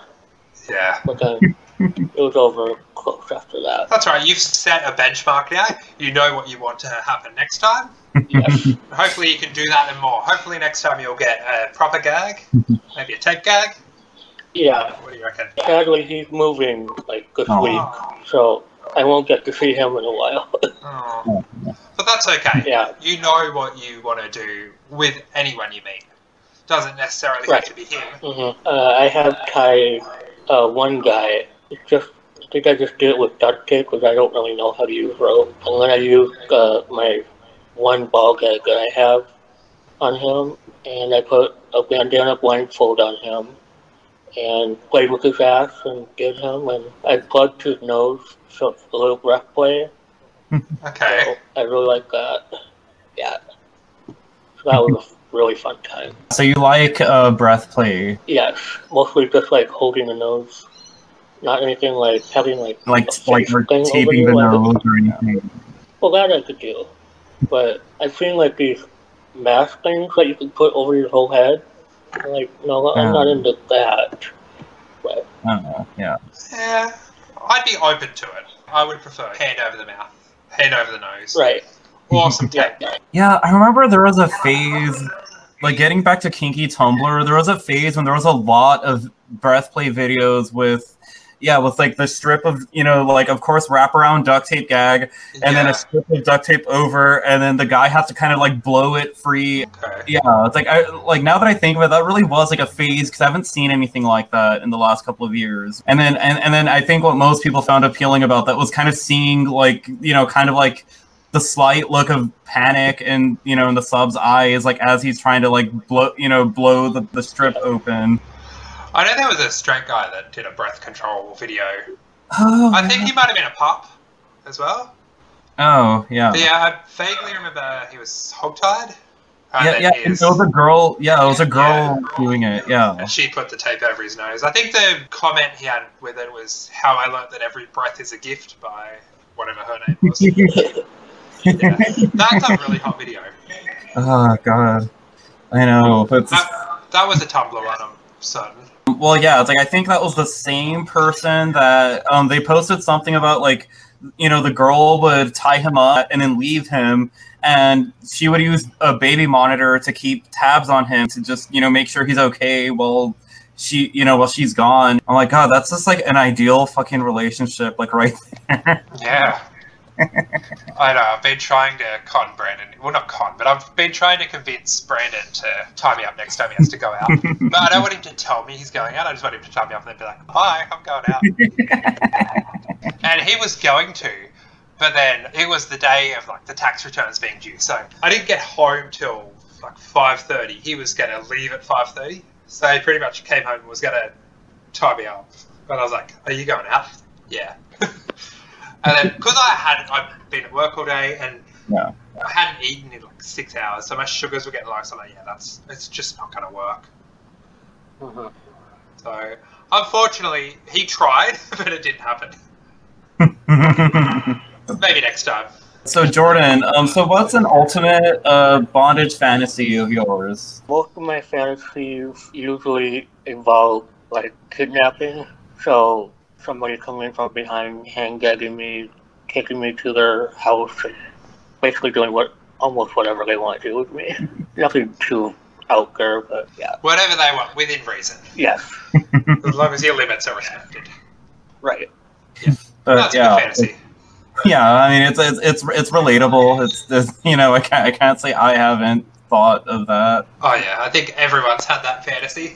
Yeah. But then it was over close after that. That's right. You've set a benchmark now. You know what you want to happen next time. Yes. Hopefully you can do that and more. Hopefully next time you'll get a proper gag, maybe a tape gag. Yeah. What do you reckon? Sadly, he's moving like this week, so I won't get to see him in a while. Oh. But that's okay. Yeah. You know what you want to do with anyone you meet. Doesn't necessarily have to be him. Mm-hmm. I have Kai, one guy. It's just, I think I just did it with duct tape because I don't really know how to use rope. And then I used my one ball gag that I have on him, and I put a bandana blindfold on him and played with his ass and did him, and I plugged his nose, so it's a little breath play. Okay. So I really like that. Yeah. So that was a really fun time. So you like breath play? Yes. Mostly just like holding the nose. Not anything like having like taping the nose or anything. Well, that I could do. But I've seen like these mask things that you can put over your whole head. Like, no, I'm not into that. But I don't know, yeah. I'd be open to it. I would prefer hand over the mouth, hand over the nose. Right. Or some tape. Yeah, I remember there was a phase, like getting back to Kinky Tumblr, there was a phase when there was a lot of breath play videos with like the strip of, of course, wraparound duct tape gag, and then a strip of duct tape over, and then the guy has to kind of like blow it free. Okay. Yeah, it's like, now that I think of it, that really was like a phase, because I haven't seen anything like that in the last couple of years. And then, and then I think what most people found appealing about that was kind of seeing like, kind of like the slight look of panic and, in the sub's eyes, like as he's trying to like blow the strip open. I know there was a straight guy that did a breath control video. Oh, I think he might have been a pup as well. Oh, yeah. But yeah, I vaguely remember he was hogtied. It was a girl. Yeah, it was a girl doing it, yeah. And she put the tape over his nose. I think the comment he had with it was, "How I learned that every breath is a gift" by whatever her name was. That's a really hot video. Oh, God. I know. But that was a Tumblr one, I'm certain. Well, yeah, it's like I think that was the same person that they posted something about like, the girl would tie him up and then leave him, and she would use a baby monitor to keep tabs on him to just, make sure he's okay while she, while she's gone. I'm like, God, that's just like an ideal fucking relationship, like right there. Yeah. I know, I've been trying to con Brandon. Well, not con, but I've been trying to convince Brandon to tie me up next time he has to go out. But I don't want him to tell me he's going out. I just want him to tie me up and then be like, "Bye, I'm going out." And he was going to, but then it was the day of like the tax returns being due. So I didn't get home till like 5:30. He was going to leave at 5:30. So he pretty much came home and was going to tie me up. But I was like, "Are you going out?" Yeah. And then, because I'd been at work all day, and I hadn't eaten in like 6 hours, so my sugars were getting low. So I'm like, it's just not going to work. Mm-hmm. So, unfortunately, he tried, but it didn't happen. Maybe next time. So, Jordan, so what's an ultimate bondage fantasy of yours? Most of my fantasies usually involve like kidnapping. So somebody coming from behind, hand-gagging me, taking me to their house, and basically doing almost whatever they want to do with me. Nothing too out there, but yeah. Whatever they want, within reason. Yes. As long as your limits are respected. Right. Yeah. That's a good fantasy. Yeah, I mean, it's relatable. It's I can't say I haven't thought of that. Oh yeah, I think everyone's had that fantasy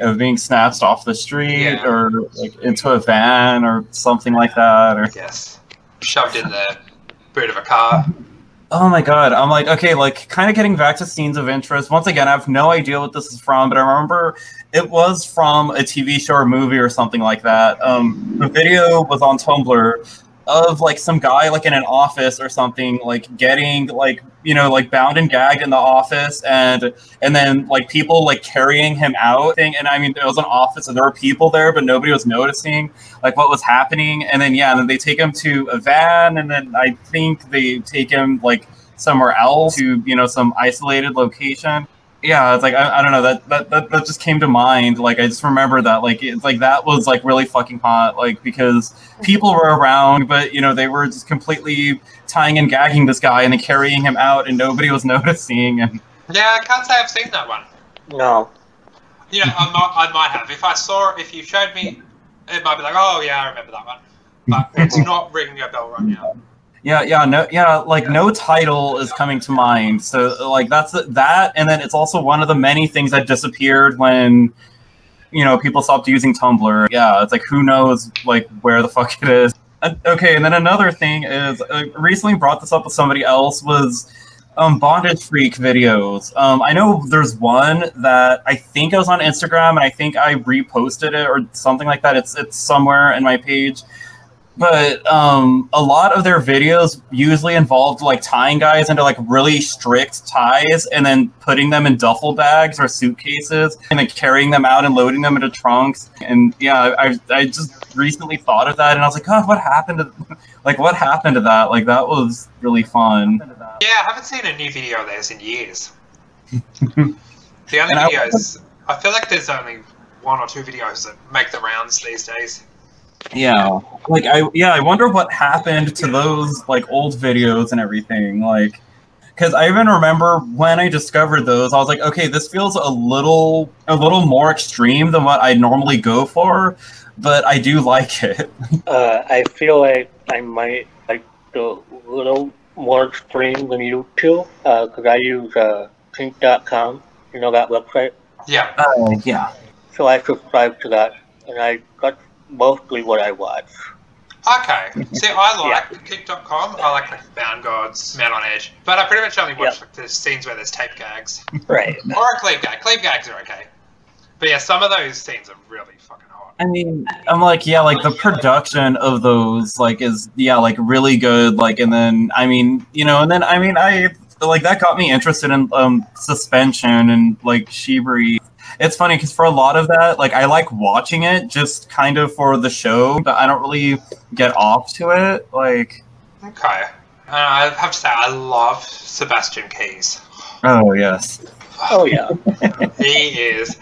of being snatched off the street or like into a van or something like that. Or yes, shoved in the boot of a car. Oh my god, I'm like, okay, like, kind of getting back to scenes of interest. Once again, I have no idea what this is from, but I remember it was from a TV show or movie or something like that. The video was on Tumblr of, like, some guy, like, in an office or something, like, getting, like, you know, like, bound and gagged in the office, and then, like, people, like, carrying him out. And, I mean, it was an office, and there were people there, but nobody was noticing, like, what was happening. And then, yeah, and then they take him to a van, and then I think they take him, like, somewhere else to, you know, some isolated location. Yeah, it's like, I don't know, that just came to mind. Like, I just remember that, like, it's like, that was, like, really fucking hot, like, because people were around, but, you know, they were just completely tying and gagging this guy and then carrying him out, and nobody was noticing. And yeah, I can't say I've seen that one. No. You know, I might have. If I saw it, if you showed me, it might be like, oh, yeah, I remember that one. But it's not ringing a bell right now. No title is coming to mind. So, like, that's that, and then it's also one of the many things that disappeared when, you know, people stopped using Tumblr. Yeah, it's like, who knows, like, where the fuck it is. Okay, and then another thing is, I recently brought this up with somebody else, was Bondage Freak videos. I know there's one that I think it was on Instagram, and I think I reposted it or something like that. It's somewhere in my page. But a lot of their videos usually involved, like, tying guys into, like, really strict ties and then putting them in duffel bags or suitcases and then carrying them out and loading them into trunks. And yeah, I just recently thought of that, and I was like, God, what happened to that? Like, that was really fun. Yeah, I haven't seen a new video of theirs in years. The only videos, I feel like there's only one or two videos that make the rounds these days. Yeah, like, I wonder what happened to those, like, old videos and everything, like, because I even remember when I discovered those, I was like, okay, this feels a little more extreme than what I normally go for, but I do like it. I feel like I might like a little more extreme than you two, because I use Kink.com, you know that website? Yeah. Yeah. So I subscribe to that, and that's mostly what I watch. Okay. See, I like Kink.com. I like Found Gods, Man on Edge. But I pretty much only watch like, the scenes where there's tape gags. Right. Or a cleave gag. Cleave gags are okay. But yeah, some of those scenes are really fucking hot. I mean, I'm like, yeah, like, the production of those, like, is, yeah, like, really good. Like, and then, I mean, you know, and then, I mean, I, like, that got me interested in Suspension and, like, Shibri. It's funny because for a lot of that, like, I like watching it just kind of for the show, but I don't really get off to it. Like, okay, I have to say I love Sebastian Keyes. Oh yes. Oh yeah. He is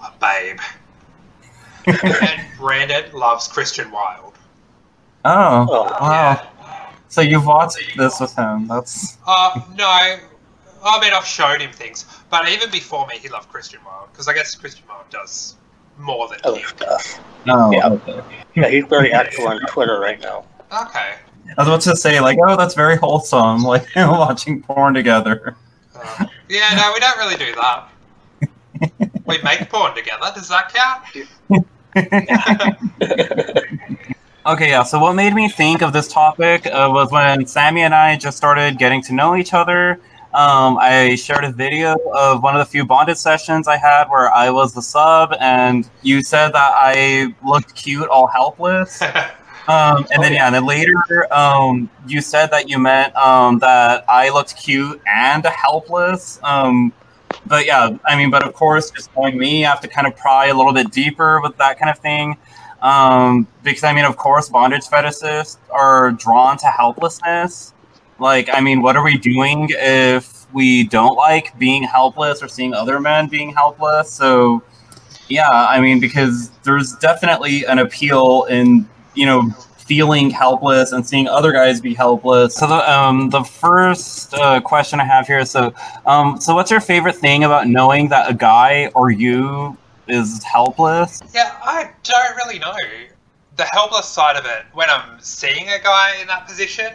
a babe. And Brandon loves Christian Wilde. Oh wow! Yeah. So you've watched this with him? That's. No. I mean, I've showed him things, but even before me, he loved Christian Wilde, because I guess Christian Wilde does more than him. Stuff. Oh, yeah. Okay. Yeah, he's very active on Twitter right now. Okay. I was about to say, like, oh, that's very wholesome, like, watching porn together. Yeah, no, we don't really do that. We make porn together, does that count? Okay, yeah, so what made me think of this topic was when Sammy and I just started getting to know each other. I shared a video of one of the few bondage sessions I had where I was the sub, and you said that I looked cute, all helpless. And then later you said that you meant that I looked cute and helpless. But yeah, I mean, but of course, just knowing me, I have to kind of pry a little bit deeper with that kind of thing. Because I mean, of course, bondage fetishists are drawn to helplessness. Like, I mean, what are we doing if we don't like being helpless or seeing other men being helpless? So, yeah, I mean, because there's definitely an appeal in, you know, feeling helpless and seeing other guys be helpless. So the first question I have here is, so what's your favorite thing about knowing that a guy or you is helpless? Yeah, I don't really know. The helpless side of it, when I'm seeing a guy in that position,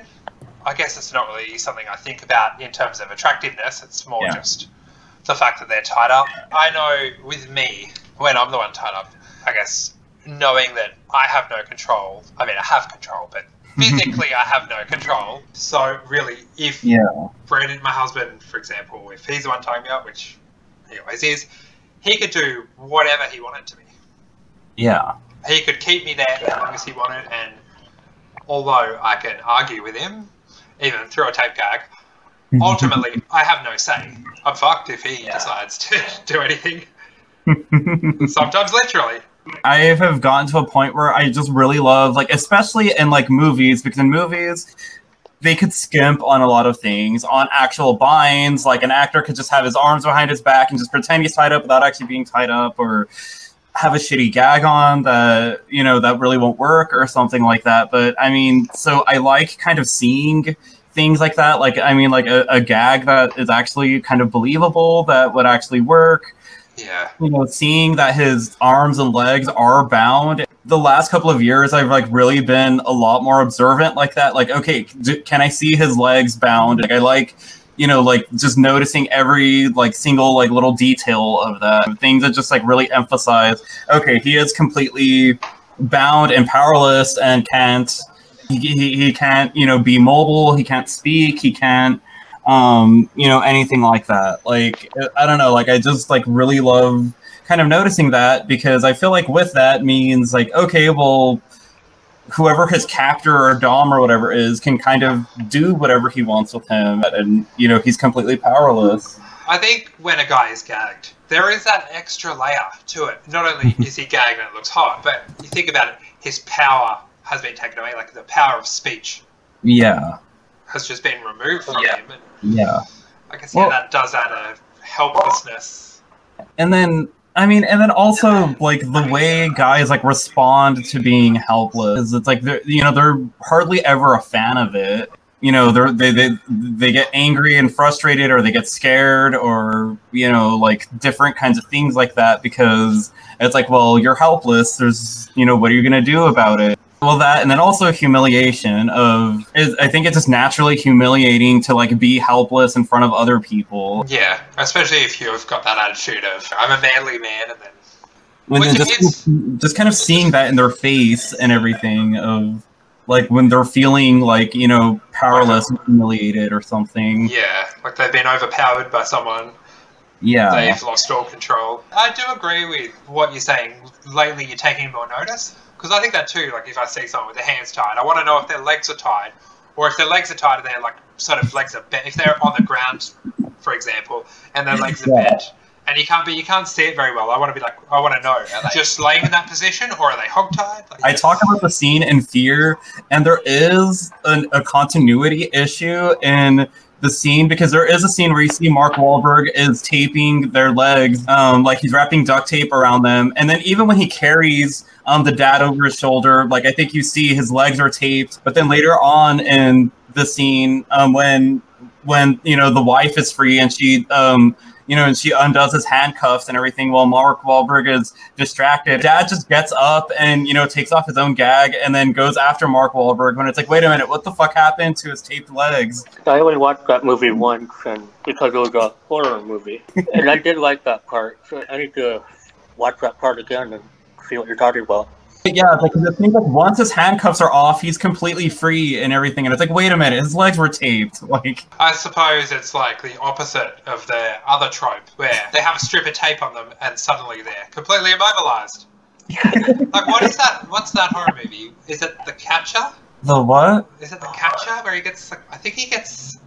I guess it's not really something I think about in terms of attractiveness. It's more just the fact that they're tied up. I know with me, when I'm the one tied up, I guess knowing that I have no control. I mean, I have control, but physically I have no control. So really, if Brandon, my husband, for example, if he's the one tying me up, which he always is, he could do whatever he wanted to me. Yeah. He could keep me there as long as he wanted, and although I can argue with him, even through a tape gag, ultimately I have no say. I'm fucked if he decides to do anything. Sometimes literally. I have gotten to a point where I just really love, like, especially in, like, movies, because in movies, they could skimp on a lot of things. On actual binds, like, an actor could just have his arms behind his back and just pretend he's tied up without actually being tied up, or have a shitty gag on that, you know, that really won't work or something like that. But, I mean, so I like kind of seeing things like that. Like, I mean, like, a gag that is actually kind of believable, that would actually work. Yeah. You know, seeing that his arms and legs are bound. The last couple of years, I've, like, really been a lot more observant like that. Like, okay, can I see his legs bound? Like, I like, you know, like, just noticing every, like, single, like, little detail of that. Things that just, like, really emphasize, okay, he is completely bound and powerless and can't, he can't, you know, be mobile, he can't speak, he can't, you know, anything like that. Like, I don't know, like, I just, like, really love kind of noticing that, because I feel like with that means, like, okay, well, whoever his captor or dom or whatever is can kind of do whatever he wants with him, and, you know, he's completely powerless. I think when a guy is gagged, there is that extra layer to it. Not only is he gagged and it looks hot, but you think about it, his power has been taken away, like the power of speech. Yeah. Has just been removed from him. And I can see that does add a helplessness. And then, I mean, and then also, like, the way guys, like, respond to being helpless, it's like, you know, they're hardly ever a fan of it. You know, they get angry and frustrated, or they get scared, or, you know, like, different kinds of things like that, because it's like, well, you're helpless. There's, you know, what are you going to do about it? Well, that, and then also humiliation of, I think it's just naturally humiliating to, like, be helpless in front of other people. Yeah, especially if you've got that attitude of, I'm a manly man, and then... When just kind of seeing that in their face and everything of, like, when they're feeling, like, you know, powerless and humiliated or something. Yeah, like they've been overpowered by someone. Yeah. They've lost all control. I do agree with what you're saying. Lately, you're taking more notice. Because I think that too, like, if I see someone with their hands tied, I want to know if their legs are tied, or if their legs are tied and they're, like, sort of legs are bent. If they're on the ground, for example, and their legs are bent, and you can't see it very well. I want to be like, I want to know, are they just laying in that position, or are they hogtied? Like, I talk about the scene in Fear, and there is a continuity issue in the scene, because there is a scene where you see Mark Wahlberg is taping their legs, like, he's wrapping duct tape around them, and then even when he carries the dad over his shoulder, like, I think you see his legs are taped. But then later on in the scene, when you know, the wife is free, and she you know, and she undoes his handcuffs and everything while Mark Wahlberg is distracted. Dad just gets up and, you know, takes off his own gag and then goes after Mark Wahlberg, when it's like, wait a minute, what the fuck happened to his taped legs? I only watched that movie once, and because it was a horror movie. And I did like that part, so I need to watch that part again and see what you're talking about. But yeah, like, the thing, like, once his handcuffs are off, he's completely free and everything, and it's like, wait a minute, his legs were taped. Like, I suppose it's like the opposite of the other trope, where they have a strip of tape on them and suddenly they're completely immobilized. Like, what is that? What's that horror movie? Is it The Catcher? The what? Is it The Catcher, where he gets? Like, I think he gets.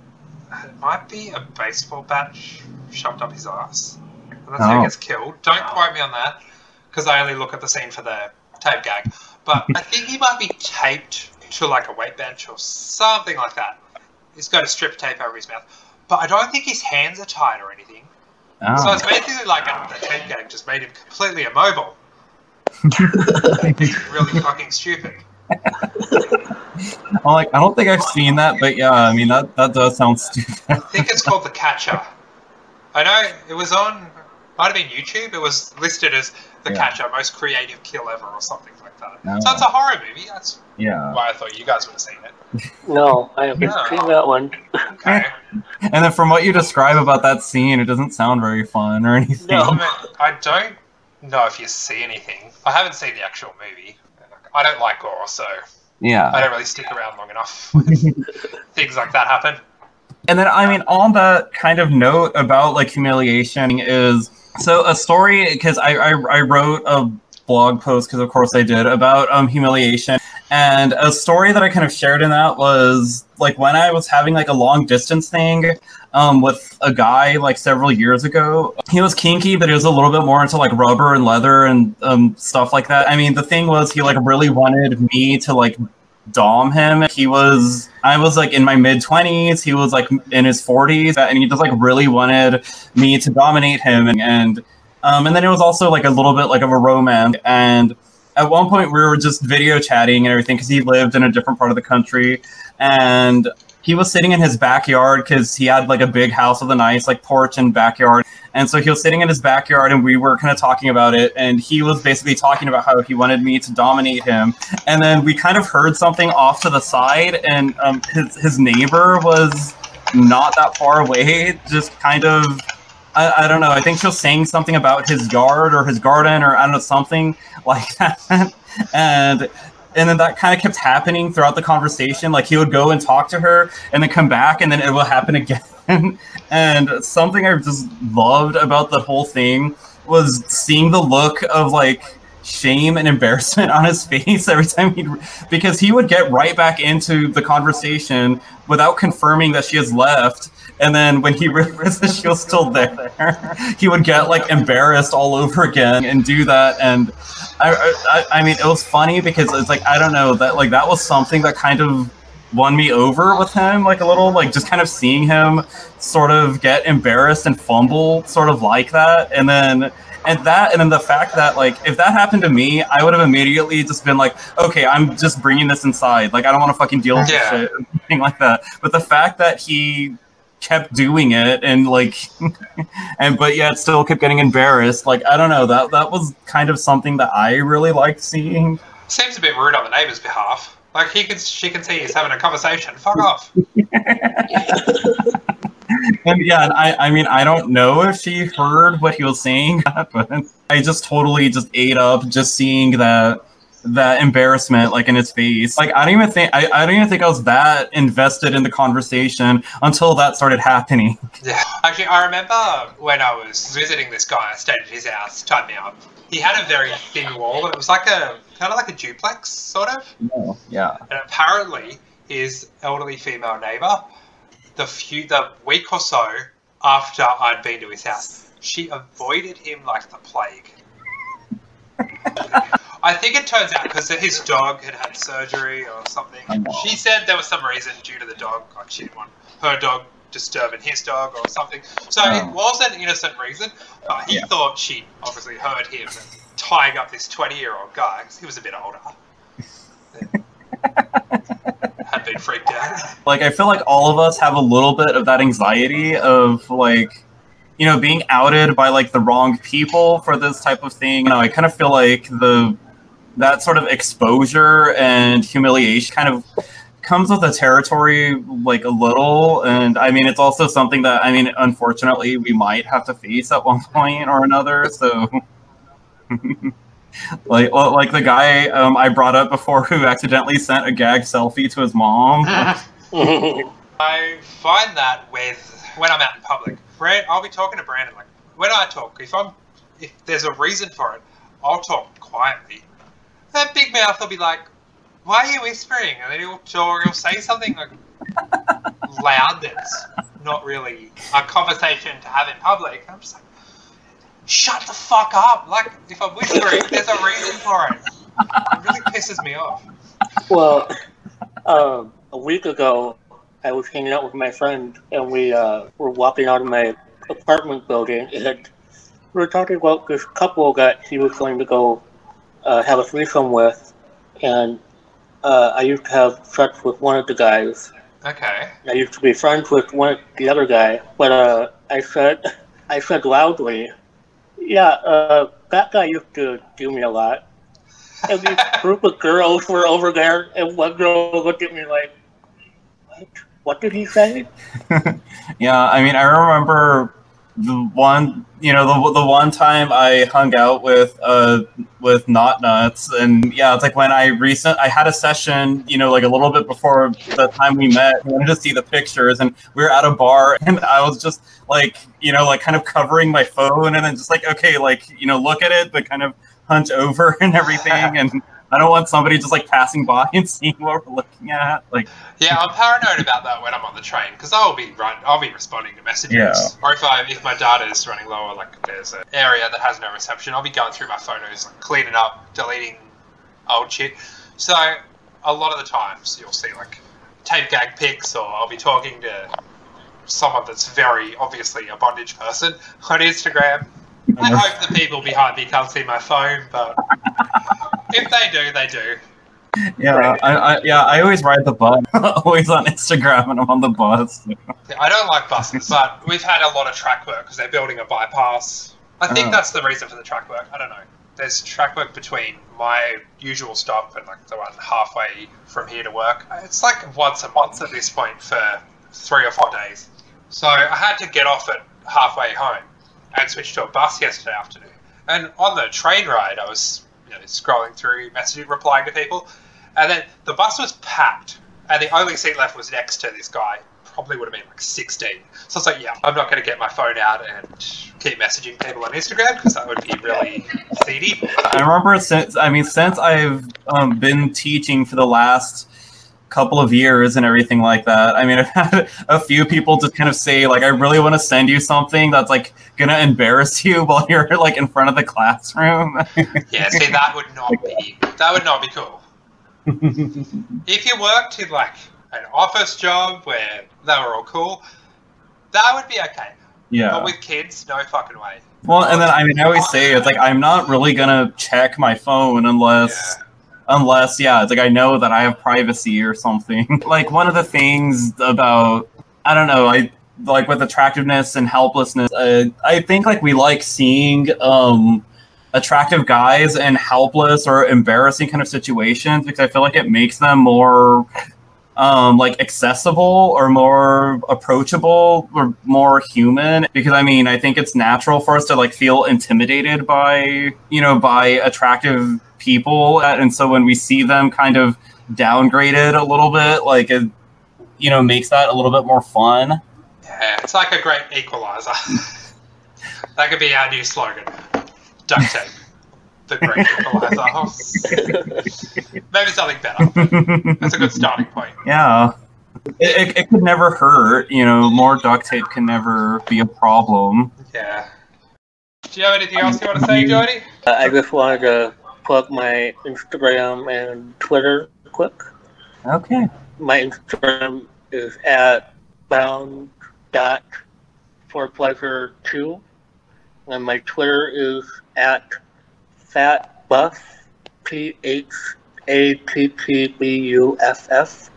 It might be a baseball bat shoved up his ass, and that's how he gets killed. Don't quote me on that, because I only look at the scene for the tape gag, but I think he might be taped to, like, a weight bench or something like that. He's got a strip tape over his mouth, but I don't think his hands are tied or anything. So it's basically like the tape gag just made him completely immobile. It's really fucking stupid. I'm like, I don't think I've seen that, but yeah, I mean, that does sound stupid. I think it's called The Catcher. I know it was on, might have been YouTube. It was listed as The Catcher, most creative kill ever, or something like that. So it's a horror movie. That's why I thought you guys would have seen it. No, I haven't seen that one. Okay. And then from what you describe about that scene, it doesn't sound very fun or anything. No, I don't know if you see anything. I haven't seen the actual movie. I don't like gore, so Yeah. I don't really stick around long enough when things like that happen. And then, I mean, on that kind of note about, like, humiliation is... So a story, because I wrote a blog post, because of course I did, about humiliation. And a story that I kind of shared in that was, like, when I was having, like, a long distance thing with a guy, like, several years ago. He was kinky, but he was a little bit more into, like, rubber and leather and stuff like that. I mean, the thing was, he, like, really wanted me to, like, dom him. I was like in my mid-20s, he was like in his 40s, and he just like really wanted me to dominate him. And then it was also like a little bit like of a romance. And at one point we were just video chatting and everything, because he lived in a different part of the country, and he was sitting in his backyard, because he had like a big house with a nice like porch and backyard. And so he was sitting in his backyard, and we were kind of talking about it. And he was basically talking about how he wanted me to dominate him. And then we kind of heard something off to the side, and his neighbor was not that far away, just kind of, I don't know, I think she was saying something about his yard or his garden, or I don't know, something like that. And then that kind of kept happening throughout the conversation. Like, he would go and talk to her and then come back, and then it will happen again. And something I just loved about the whole thing was seeing the look of like shame and embarrassment on his face every time because he would get right back into the conversation without confirming that she has left. And then when he realized that she was still there, he would get like embarrassed all over again and do that. And I mean, it was funny because it's like, I don't know, that like that was something that kind of won me over with him, like a little, like just kind of seeing him sort of get embarrassed and fumble sort of like that. And then the fact that like if that happened to me, I would have immediately just been like, okay, I'm just bringing this inside, like I don't want to fucking deal with this shit, anything like that. But the fact that he kept doing it and like but yet still kept getting embarrassed, like I don't know, that was kind of something that I really liked seeing. Seems a bit rude on the neighbor's behalf. Like, she can see he's having a conversation. Fuck off. And yeah, I mean, I don't know if she heard what he was saying, but I just totally just ate up just seeing that embarrassment, like, in his face. Like, I don't even think I was that invested in the conversation until that started happening. Yeah. Actually, I remember when I was visiting this guy, I stayed at his house, tied me up. He had a very thin wall, but it was like a kind of like a duplex, sort of. Yeah. And apparently, his elderly female neighbour, the week or so after I'd been to his house, she avoided him like the plague. I think it turns out because his dog had surgery or something. She said there was some reason due to the dog, like she didn't want her dog disturbing his dog or something. So it was an innocent reason, but he thought she obviously heard him tying up this 20-year-old guy, because he was a bit older. Had been freaked out. Like, I feel like all of us have a little bit of that anxiety of, like, you know, being outed by, like, the wrong people for this type of thing. You know, I kind of feel like that sort of exposure and humiliation kind of comes with the territory, like, a little. And I mean, it's also something that, I mean, unfortunately, we might have to face at one point or another. So like the guy I brought up before who accidentally sent a gag selfie to his mom. I find that when I'm out in public, I'll be talking to Brandon. Like, when I talk, if there's a reason for it, I'll talk quietly. That big mouth will be like, "Why are you whispering?" And then he'll say something like loud that's not really a conversation to have in public. I'm just like, shut the fuck up! Like, if I'm whispering, there's a reason for it. It really pisses me off. Well, a week ago, I was hanging out with my friend, and we were walking out of my apartment building, and we were talking about this couple that he was going to go have a threesome with, and I used to have sex with one of the guys. Okay. I used to be friends with the other guy, but I said loudly, yeah, that guy used to do me a lot. And these group of girls were over there, and one girl looked at me like, what did he say? Yeah, I mean, I remember the one time I hung out with Not Nuts, and yeah, it's like when I had a session, like a little bit before the time we met, I wanted to see the pictures, and we were at a bar, and I was just like kind of covering my phone, and then just like, okay, look at it, but kind of hunch over and everything, and I don't want somebody just like passing by and seeing what we're looking at. Yeah, I'm paranoid about that when I'm on the train, because I'll be responding to messages. Yeah. Or if my data is running low, or like there's an area that has no reception, I'll be going through my photos, like cleaning up, deleting old shit. So a lot of the times you'll see like tape gag pics, or I'll be talking to someone that's very obviously a bondage person on Instagram. I hope the people behind me can't see my phone, but if they do, they do. Yeah, I always ride the bus. Always on Instagram when I'm on the bus. I don't like buses, but we've had a lot of track work because they're building a bypass. I think that's the reason for the track work. I don't know. There's track work between my usual stop and like the one halfway from here to work. It's like once a month at this point for 3 or 4 days. So I had to get off at halfway home and switched to a bus yesterday afternoon. And on the train ride, I was scrolling through messages, replying to people. And then the bus was packed. And the only seat left was next to this guy. Probably would have been like 16. So I was like, yeah, I'm not going to get my phone out and keep messaging people on Instagram because that would be really seedy. I remember since I've been teaching for the last couple of years and everything like that. I mean, I've had a few people just kind of say, like, I really want to send you something that's, like, going to embarrass you while you're, like, in front of the classroom. Yeah, see, that would not be cool. If you worked in, like, an office job where they were all cool, that would be okay. Yeah. But with kids, no fucking way. Well, and then, I mean, I always say, it's like, I'm not really going to check my phone unless... Yeah. Unless, yeah, it's like I know that I have privacy or something. Like, one of the things about, I don't know, like with attractiveness and helplessness, I think like we like seeing attractive guys in helpless or embarrassing kind of situations because I feel like it makes them more like accessible or more approachable or more human. Because I mean, I think it's natural for us to like feel intimidated by, by attractive people, and so when we see them kind of downgraded a little bit, like it makes that a little bit more fun. Yeah, it's like a great equalizer. That could be our new slogan. Duct tape. The great equalizer. Maybe something better. That's a good starting point. Yeah. It could never hurt, more duct tape can never be a problem. Yeah. Do you have anything else you want to say, Jody? I just wanted to plug my Instagram and Twitter quick. Okay. My Instagram is at bound.forpleasure2, and my Twitter is at fatbuff, phattbuff,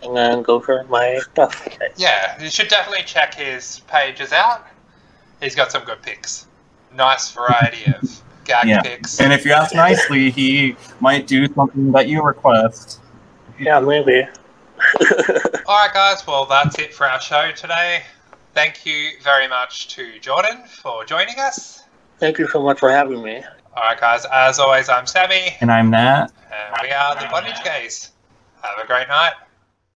and then go for my stuff. Yeah, you should definitely check his pages out. He's got some good pics. Nice variety of gag pics. And if you ask nicely, he might do something that you request. Yeah, maybe. Alright guys, well that's it for our show today. Thank you very much to Jordan for joining us. Thank you so much for having me. Alright guys, as always I'm Sammy. And I'm Nat. And we are the Bondage Guys. Have a great night.